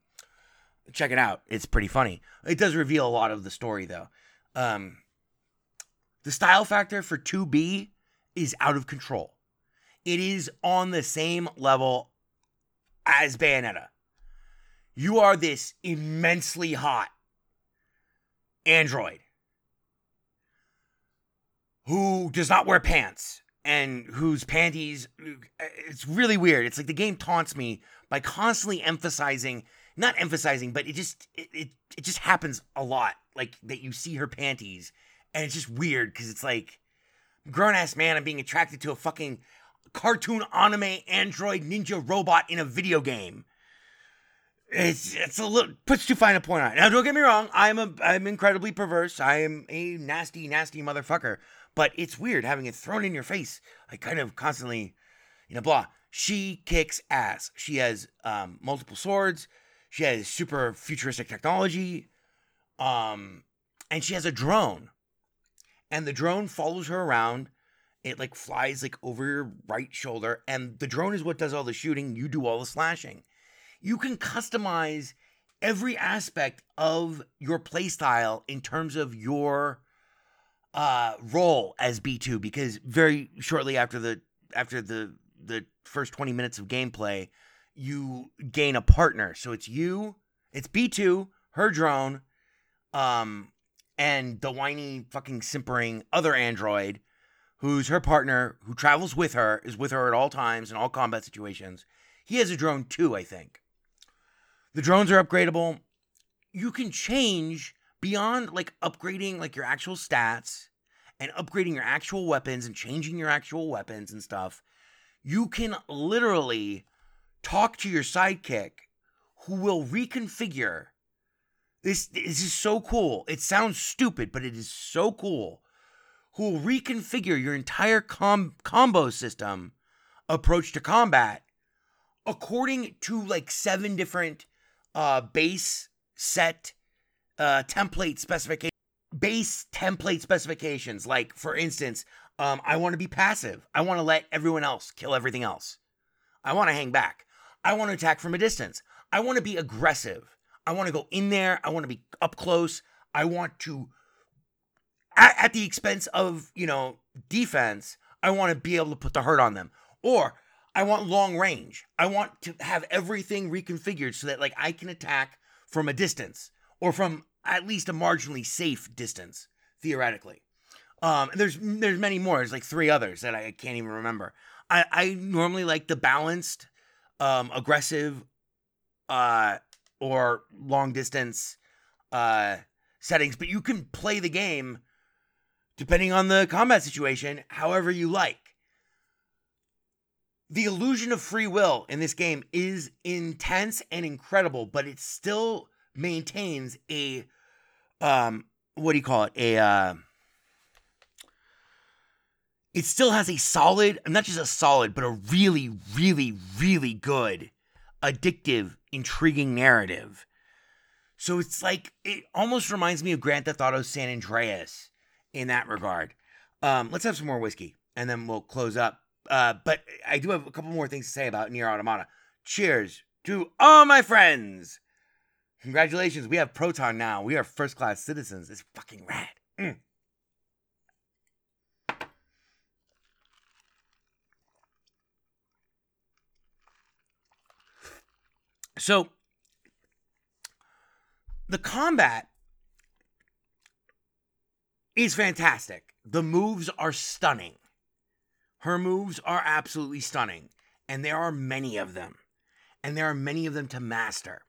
Check it out. It's pretty funny. It does reveal a lot of the story, though. The style factor for 2B is out of control. It is on the same level as Bayonetta. You are this immensely hot android who does not wear pants. and whose panties, it's really weird. It's like the game taunts me by constantly emphasizing, not emphasizing, but it just happens a lot, like that you see her panties, and it's just weird because it's like, grown-ass man, I'm being attracted to a fucking cartoon anime android ninja robot in a video game. It's a little, puts too fine a point on it. Now, don't get me wrong, I'm incredibly perverse. I am a nasty, nasty motherfucker. But it's weird having it thrown in your face. I kind of constantly, you know, blah. She kicks ass. She has multiple swords. She has super futuristic technology. And she has a drone. And the drone follows her around. It like flies like over your right shoulder. And the drone is what does all the shooting. You do all the slashing. You can customize every aspect of your playstyle in terms of your role as B2, because very shortly after the first 20 minutes of gameplay, you gain a partner. So it's you, it's B2, her drone, and the whiny fucking simpering other android who's her partner, who travels with her, is with her at all times in all combat situations. He has a drone too, I think. The drones are upgradable. You can change beyond like upgrading like your actual stats and upgrading your actual weapons and changing your actual weapons and stuff. You can literally talk to your sidekick who will reconfigure. This is so cool. It sounds stupid, but it is so cool. Who will reconfigure your entire combo system approach to combat according to like 7 different base set template specifications. Like, for instance, I want to be passive. I want to let everyone else kill everything else. I want to hang back. I want to attack from a distance. I want to be aggressive. I want to go in there. I want to be up close. I want to, at the expense of, you know, defense, I want to be able to put the hurt on them. Or I want long range. I want to have everything reconfigured so that, like, I can attack from a distance. Or from at least a marginally safe distance, theoretically. There's many more. There's like 3 others that I can't even remember. I normally like the balanced, aggressive, or long distance settings. But you can play the game, depending on the combat situation, however you like. The illusion of free will in this game is intense and incredible, but it's still maintains a it still has a solid, not just a solid, but a really, really, really good, addictive, intriguing narrative. So it's like, it almost reminds me of Grand Theft Auto San Andreas in that regard. Let's have some more whiskey and then we'll close up. But I do have a couple more things to say about Nier Automata. Cheers to all my friends. Congratulations, we have Proton now. We are first-class citizens. It's fucking rad. Mm. So, the combat is fantastic. The moves are stunning. Her moves are absolutely stunning. And there are many of them. And there are many of them to master.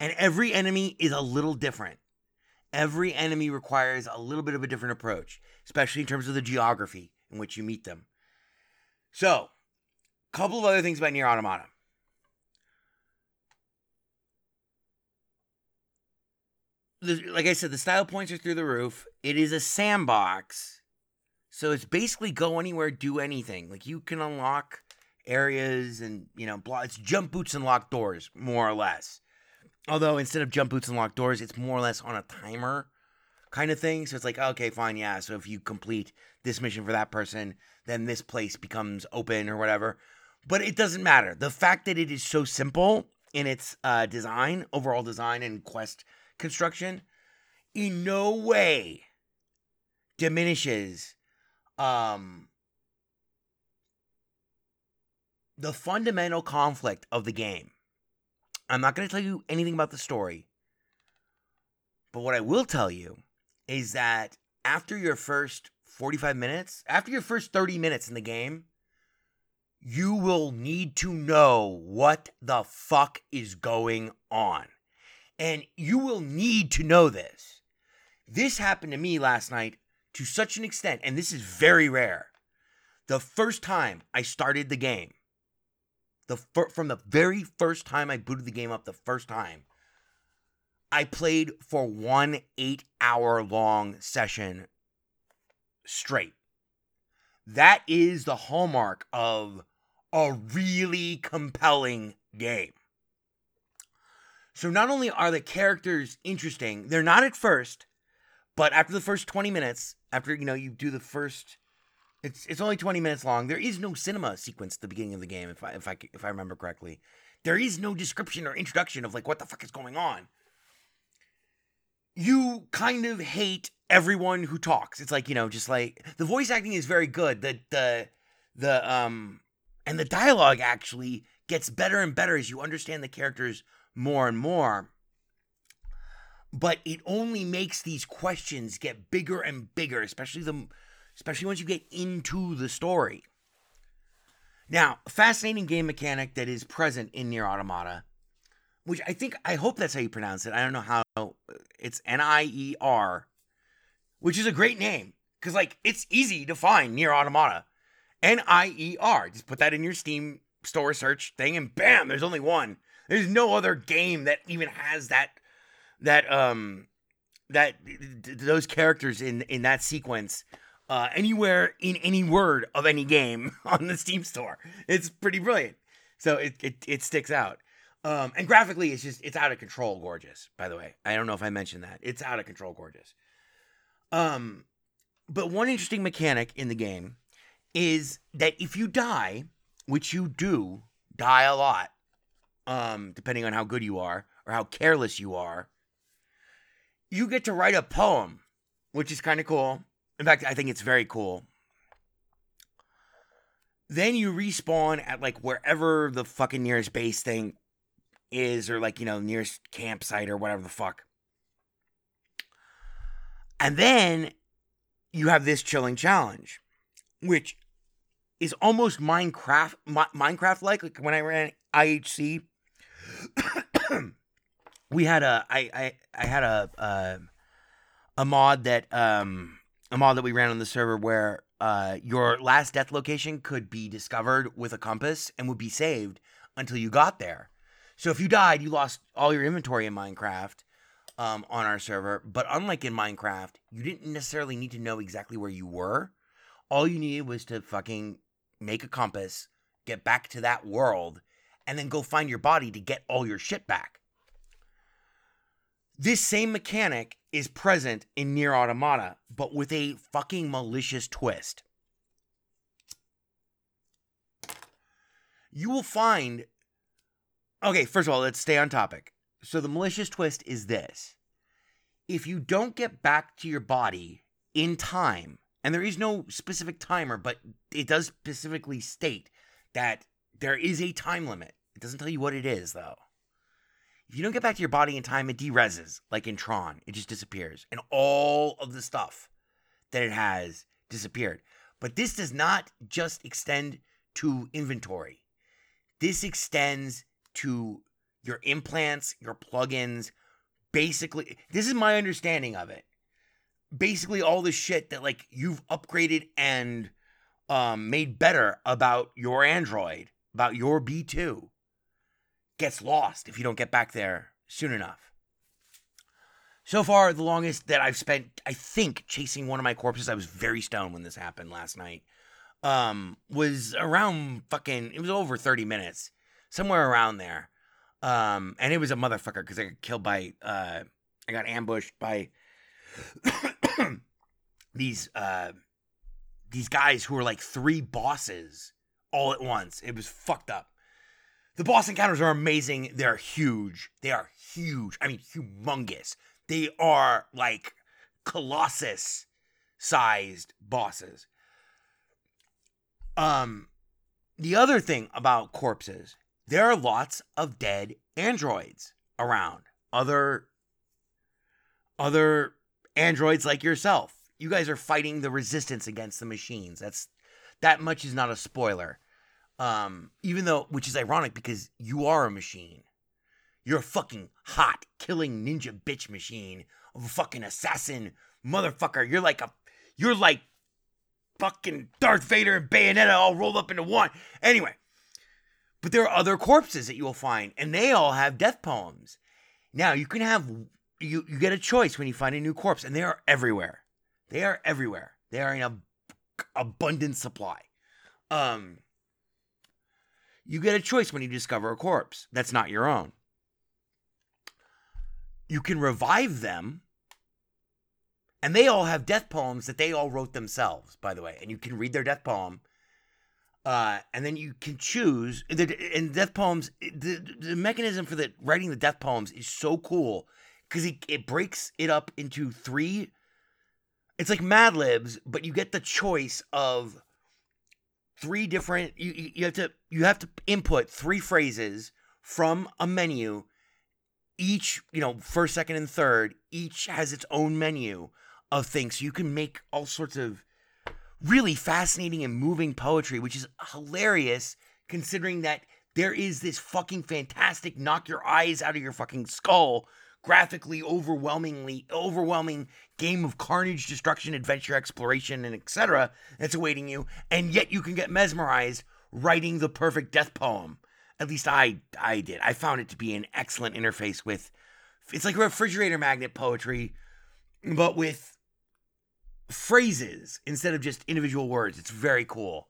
And every enemy is a little different. Every enemy requires a little bit of a different approach, especially in terms of the geography in which you meet them. So, a couple of other things about Nier Automata. Like I said, the style points are through the roof. It is a sandbox. So it's basically go anywhere, do anything. Like, you can unlock areas and, you know, blah. It's jump boots and lock doors, more or less. Although, instead of jump boots and locked doors, it's more or less on a timer kind of thing. So it's like, okay, fine, yeah. So if you complete this mission for that person, then this place becomes open or whatever. But it doesn't matter. The fact that it is so simple in its design, overall design and quest construction, in no way diminishes the fundamental conflict of the game. I'm not going to tell you anything about the story, but what I will tell you is that after your first 45 minutes, after your first 30 minutes in the game, you will need to know what the fuck is going on. And you will need to know this. This happened to me last night to such an extent, and this is very rare. The first time I started the game, from the very first time I booted the game up, the first time, I played for one 8-hour-long session straight. That is the hallmark of a really compelling game. So not only are the characters interesting, they're not at first, but after the first 20 minutes, after, you know, you do the first, it's only 20 minutes long. There is no cinema sequence at the beginning of the game, if I remember correctly. There is no description or introduction of, like, what the fuck is going on. You kind of hate everyone who talks. It's like, you know, just like, the voice acting is very good. And the dialogue actually gets better and better as you understand the characters more and more, but it only makes these questions get bigger and bigger, especially once you get into the story. Now, a fascinating game mechanic that is present in Nier Automata, which I hope that's how you pronounce it. I don't know how. It's Nier, which is a great name, because, like, it's easy to find Nier Automata. Nier. Just put that in your Steam store search thing, and bam, there's only one. There's no other game that even has those characters in that sequence anywhere in any word of any game on the Steam store. It's pretty brilliant. So it sticks out. And graphically, it's out of control gorgeous, by the way. I don't know if I mentioned that. It's out of control gorgeous. But one interesting mechanic in the game is that if you die, which you do die a lot, depending on how good you are or how careless you are, you get to write a poem, which is kind of cool. In fact, I think it's very cool. Then you respawn at, like, wherever the fucking nearest base thing is, or, like, you know, nearest campsite or whatever the fuck. And then you have this chilling challenge, which is almost Minecraft-like. Like, when I ran IHC, we had a mod that we ran on the server where your last death location could be discovered with a compass and would be saved until you got there. So if you died, you lost all your inventory in Minecraft on our server. But unlike in Minecraft, you didn't necessarily need to know exactly where you were. All you needed was to fucking make a compass, get back to that world, and then go find your body to get all your shit back. This same mechanic is present in Nier Automata, but with a fucking malicious twist. You will find... Okay, first of all, let's stay on topic. So the malicious twist is this. If you don't get back to your body in time, and there is no specific timer, but it does specifically state that there is a time limit. It doesn't tell you what it is, though. If you don't get back to your body in time, it dereses, like in Tron. It just disappears. And all of the stuff that it has disappeared. But this does not just extend to inventory. This extends to your implants, your plugins. Basically, this is my understanding of it. Basically all the shit that, like, you've upgraded and made better about your Android, about your B2, gets lost if you don't get back there soon enough. So far, the longest that I've spent, I think, chasing one of my corpses, I was very stoned when this happened last night, was around it was over 30 minutes, somewhere around there. And it was a motherfucker, because I got killed by, I got ambushed by these guys who were like three bosses all at once. It was fucked up. The boss encounters are amazing. They're huge. They are huge. I mean, humongous. They are like colossus-sized bosses. The other thing about corpses, there are lots of dead androids around. Other androids like yourself. You guys are fighting the resistance against the machines. That much is not a spoiler. Even though, which is ironic because you are a machine. You're a fucking hot, killing ninja bitch machine of a fucking assassin motherfucker. You're like fucking Darth Vader and Bayonetta all rolled up into one. Anyway, but there are other corpses that you will find, and they all have death poems. Now you can have, you get a choice when you find a new corpse, and they are everywhere. They are everywhere. They are in abundant supply. You get a choice when you discover a corpse that's not your own. You can revive them, and they all have death poems that they all wrote themselves, by the way. And you can read their death poem, and then you can choose. And death poems, the mechanism for writing the death poems is so cool because it breaks it up into three. It's like Mad Libs, but you get the choice of three different. You have to input three phrases from a menu. Each, first, second, and third, each has its own menu of things. So you can make all sorts of really fascinating and moving poetry, which is hilarious considering that there is this fucking fantastic knock your eyes out of your fucking skull, graphically overwhelming game of carnage, destruction, adventure, exploration, and etc. that's awaiting you. And yet you can get mesmerized writing the perfect death poem. At least I did. I found it to be an excellent interface with... It's like refrigerator magnet poetry, but with phrases instead of just individual words. It's very cool.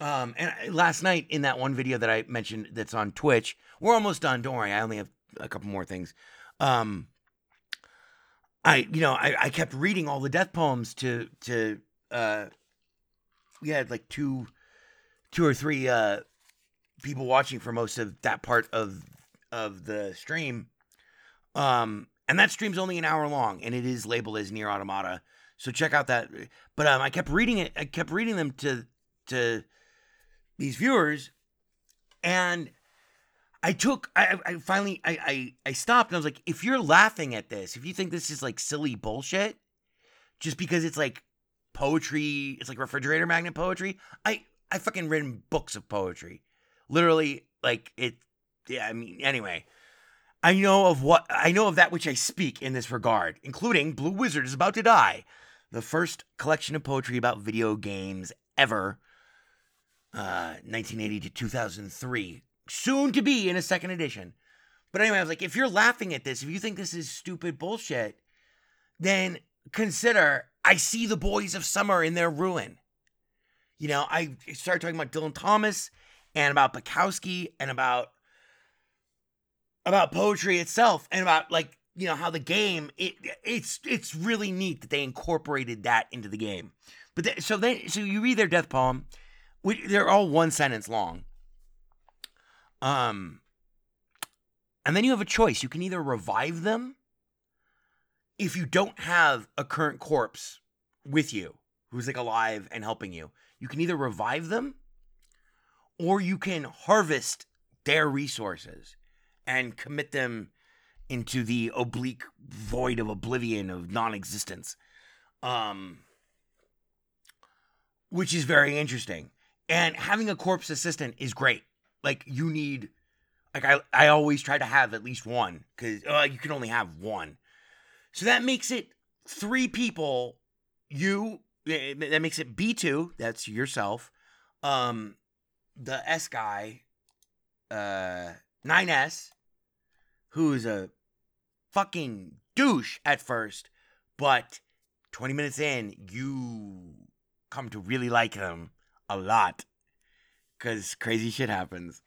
And last night in that one video that I mentioned that's on Twitch... We're almost done. Don't worry. I only have a couple more things. I kept reading all the death poems to we had like two or three... people watching for most of that part of the stream. And that stream's only an hour long, and it is labeled as Nier Automata. So check out that. But I kept reading it. I kept reading them to these viewers, and I finally stopped, and I was like, if you're laughing at this, if you think this is like silly bullshit, just because it's like poetry, it's like refrigerator magnet poetry, I fucking read books of poetry. Literally, like, it, yeah, I mean, anyway, I know of that which I speak in this regard, including Blue Wizard is About to Die, the first collection of poetry about video games ever, 1980 to 2003, soon to be in a second edition. But anyway, I was like, if you're laughing at this, if you think this is stupid bullshit, then consider I See the Boys of Summer in Their Ruin. I started talking about Dylan Thomas, and about Bukowski, and about poetry itself, and about, how the game, it's really neat that they incorporated that into the game. But so you read their death poem, they're all one sentence long. And then you have a choice. You can either revive them if you don't have a current corpse with you, who's, alive and helping you. You can either revive them, or you can harvest their resources and commit them into the oblique void of oblivion of non-existence, which is very interesting. And having a corpse assistant is great. You need... I always try to have at least one, because you can only have one. So that makes it three people. That makes it B2, that's yourself, the S guy, 9S, who is a fucking douche at first, but 20 minutes in, you come to really like him a lot, because crazy shit happens,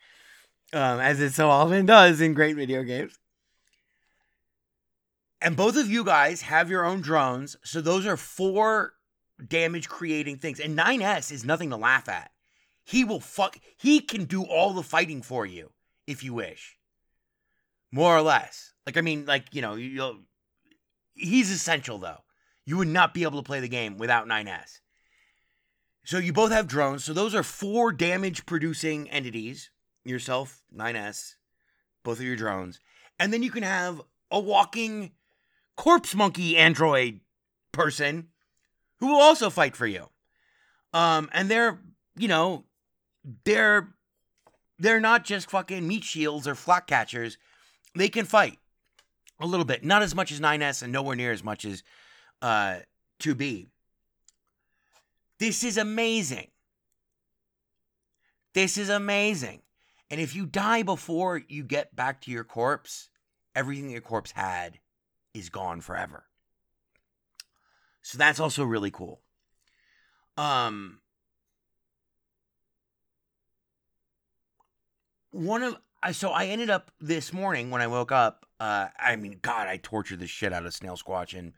as it so often does in great video games. And both of you guys have your own drones, so those are four damage-creating things, and 9S is nothing to laugh at. He can do all the fighting for you if you wish. More or less. He's essential though. You would not be able to play the game without 9S. So you both have drones. So those are four damage producing entities. Yourself, 9S, both of your drones. And then you can have a walking corpse monkey android person who will also fight for you. And they're not just fucking meat shields or flock catchers. They can fight a little bit, not as much as 9S and nowhere near as much as 2B. This is amazing. This is amazing. And if you die before you get back to your corpse, everything your corpse had is gone forever. So that's also really cool. So I ended up this morning when I woke up, I tortured the shit out of Snail Squatch, and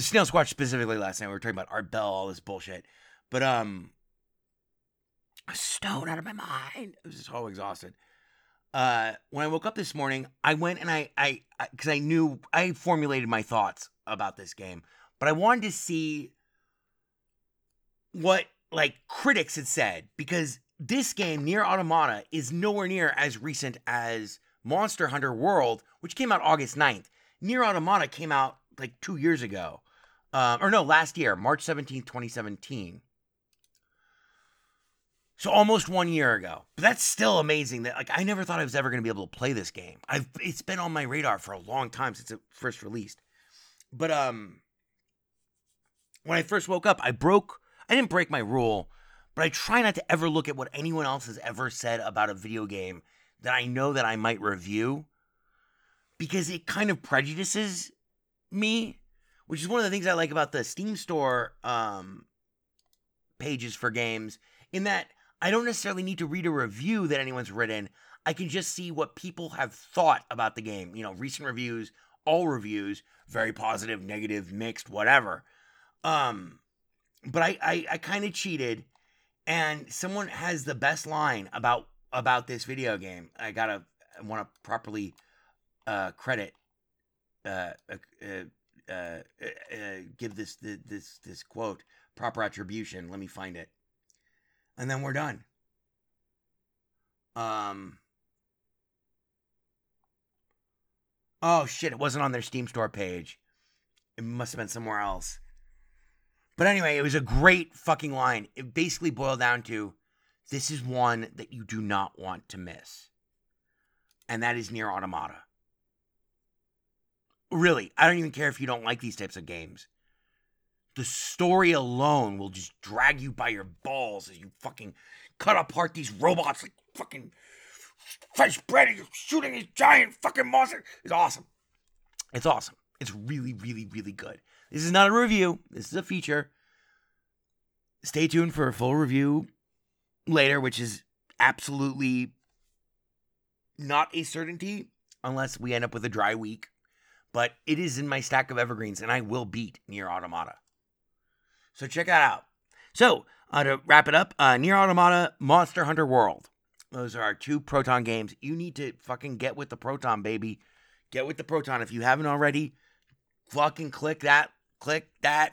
Snail Squatch specifically last night. We were talking about Art Bell, all this bullshit, but I was stoned out of my mind. I was just so exhausted. When I woke up this morning, I went and I formulated my thoughts about this game, but I wanted to see what critics had said, because this game, Nier Automata, is nowhere near as recent as Monster Hunter World, which came out August 9th. Nier Automata came out like 2 years ago. Last year, March 17th, 2017. So almost 1 year ago. But that's still amazing that I never thought I was ever going to be able to play this game. It's been on my radar for a long time since it first released. But when I first woke up, I didn't break my rule, but I try not to ever look at what anyone else has ever said about a video game that I know that I might review, because it kind of prejudices me, which is one of the things I like about the Steam Store pages for games, in that I don't necessarily need to read a review that anyone's written. I can just see what people have thought about the game. You know, recent reviews, all reviews, very positive, negative, mixed, whatever. But I kind of cheated, and someone has the best line about this video game. I want to properly credit, give this quote proper attribution. Let me find it, and then we're done. Oh shit! It wasn't on their Steam Store page. It must have been somewhere else. But anyway, it was a great fucking line. It basically boiled down to, this is one that you do not want to miss. And that is Nier Automata. Really, I don't even care if you don't like these types of games. The story alone will just drag you by your balls as you fucking cut apart these robots like fucking fresh bread, and you're shooting these giant fucking monsters. It's awesome. It's awesome. It's really, really, really good. This is not a review. This is a feature. Stay tuned for a full review later, which is absolutely not a certainty unless we end up with a dry week. But it is in my stack of evergreens, and I will beat Nier Automata. So check that out. So to wrap it up, Nier Automata, Monster Hunter World. Those are our two Proton games. You need to fucking get with the Proton, baby. Get with the Proton if you haven't already. Fucking click that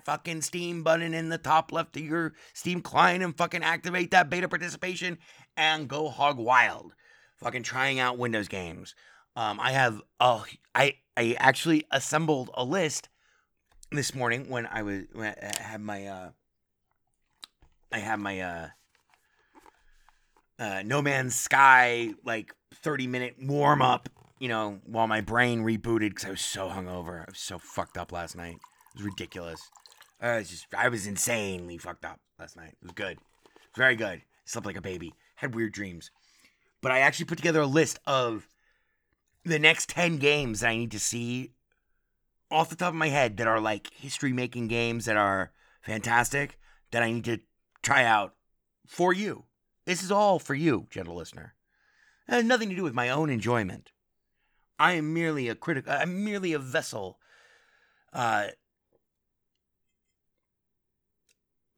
fucking Steam button in the top left of your Steam client and fucking activate that beta participation and go hog wild. Fucking trying out Windows games. I actually assembled a list this morning when I had my No Man's Sky 30-minute warm up. You know, while my brain rebooted, because I was so hungover. I was so fucked up last night. It was ridiculous. I was insanely fucked up last night. It was good. It was very good. Slept like a baby. Had weird dreams. But I actually put together a list of the next 10 games that I need to see off the top of my head that are history-making games that are fantastic that I need to try out for you. This is all for you, gentle listener. It has nothing to do with my own enjoyment. I am merely a critic. I'm merely a vessel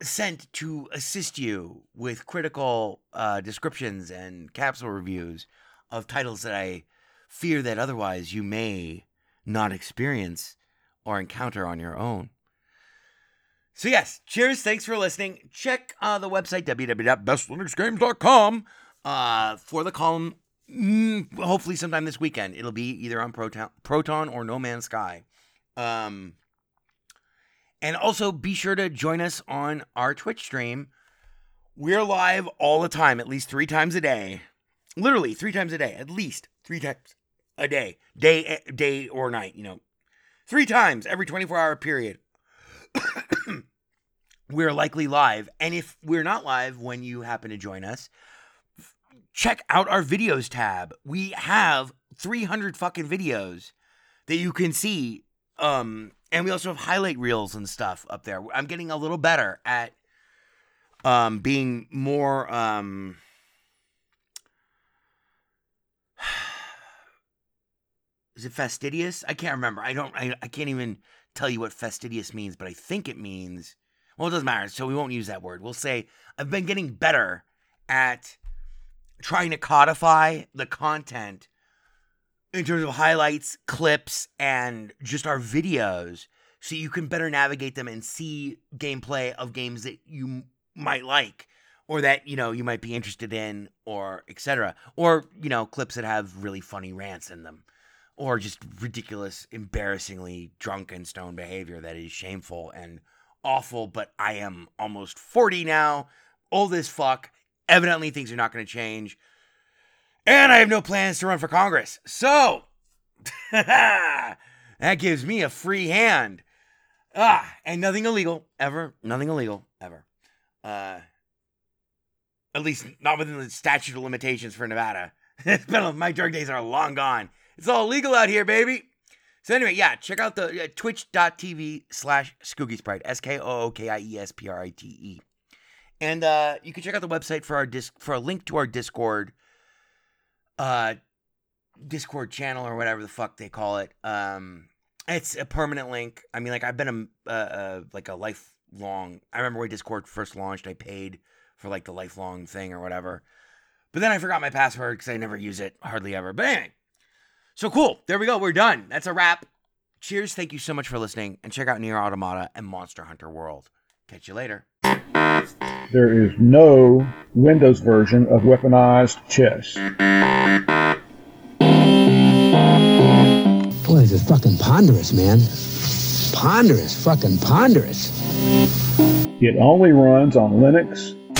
sent to assist you with critical descriptions and capsule reviews of titles that I fear that otherwise you may not experience or encounter on your own. So yes, cheers. Thanks for listening. Check the website, www.bestlinuxgames.com, for the column. Hopefully sometime this weekend. It'll be either on Proton or No Man's Sky. And also be sure to join us on our Twitch stream. We're live all the time, at least 3 times a day. Literally 3 times a day, at least 3 times a day. Day or night, you know. 3 times every 24-hour period. We're likely live. And if we're not live when you happen to join us, check out our videos tab. We have 300 fucking videos that you can see. And we also have highlight reels and stuff up there. I'm getting a little better at being more is it fastidious? I can't remember. I can't even tell you what fastidious means, but I think it means, well, it doesn't matter, so we won't use that word. We'll say I've been getting better at trying to codify the content in terms of highlights, clips, and just our videos so you can better navigate them and see gameplay of games that you might like or that, you know, you might be interested in or etc. Or, you know, clips that have really funny rants in them or just ridiculous, embarrassingly drunk and stoned behavior that is shameful and awful, but I am almost 40 now, old as fuck. Evidently, things are not going to change. And I have no plans to run for Congress. So, that gives me a free hand. And nothing illegal, ever. Nothing illegal, ever. At least not within the statute of limitations for Nevada. My drug days are long gone. It's all legal out here, baby. So anyway, yeah, check out the twitch.tv/SkookieSprite. SKOOKIESPRITE. And you can check out the website for a link to our Discord channel or whatever the fuck they call it. It's a permanent link. I mean, like, I've been a lifelong. I remember when Discord first launched, I paid for like the lifelong thing or whatever. But then I forgot my password because I never use it hardly ever. But anyway, so cool. There we go. We're done. That's a wrap. Cheers. Thank you so much for listening. And check out Nier Automata and Monster Hunter World. Catch you later. There is no Windows version of weaponized chess. Boy, this is fucking ponderous, man. Ponderous, fucking ponderous. It only runs on Linux.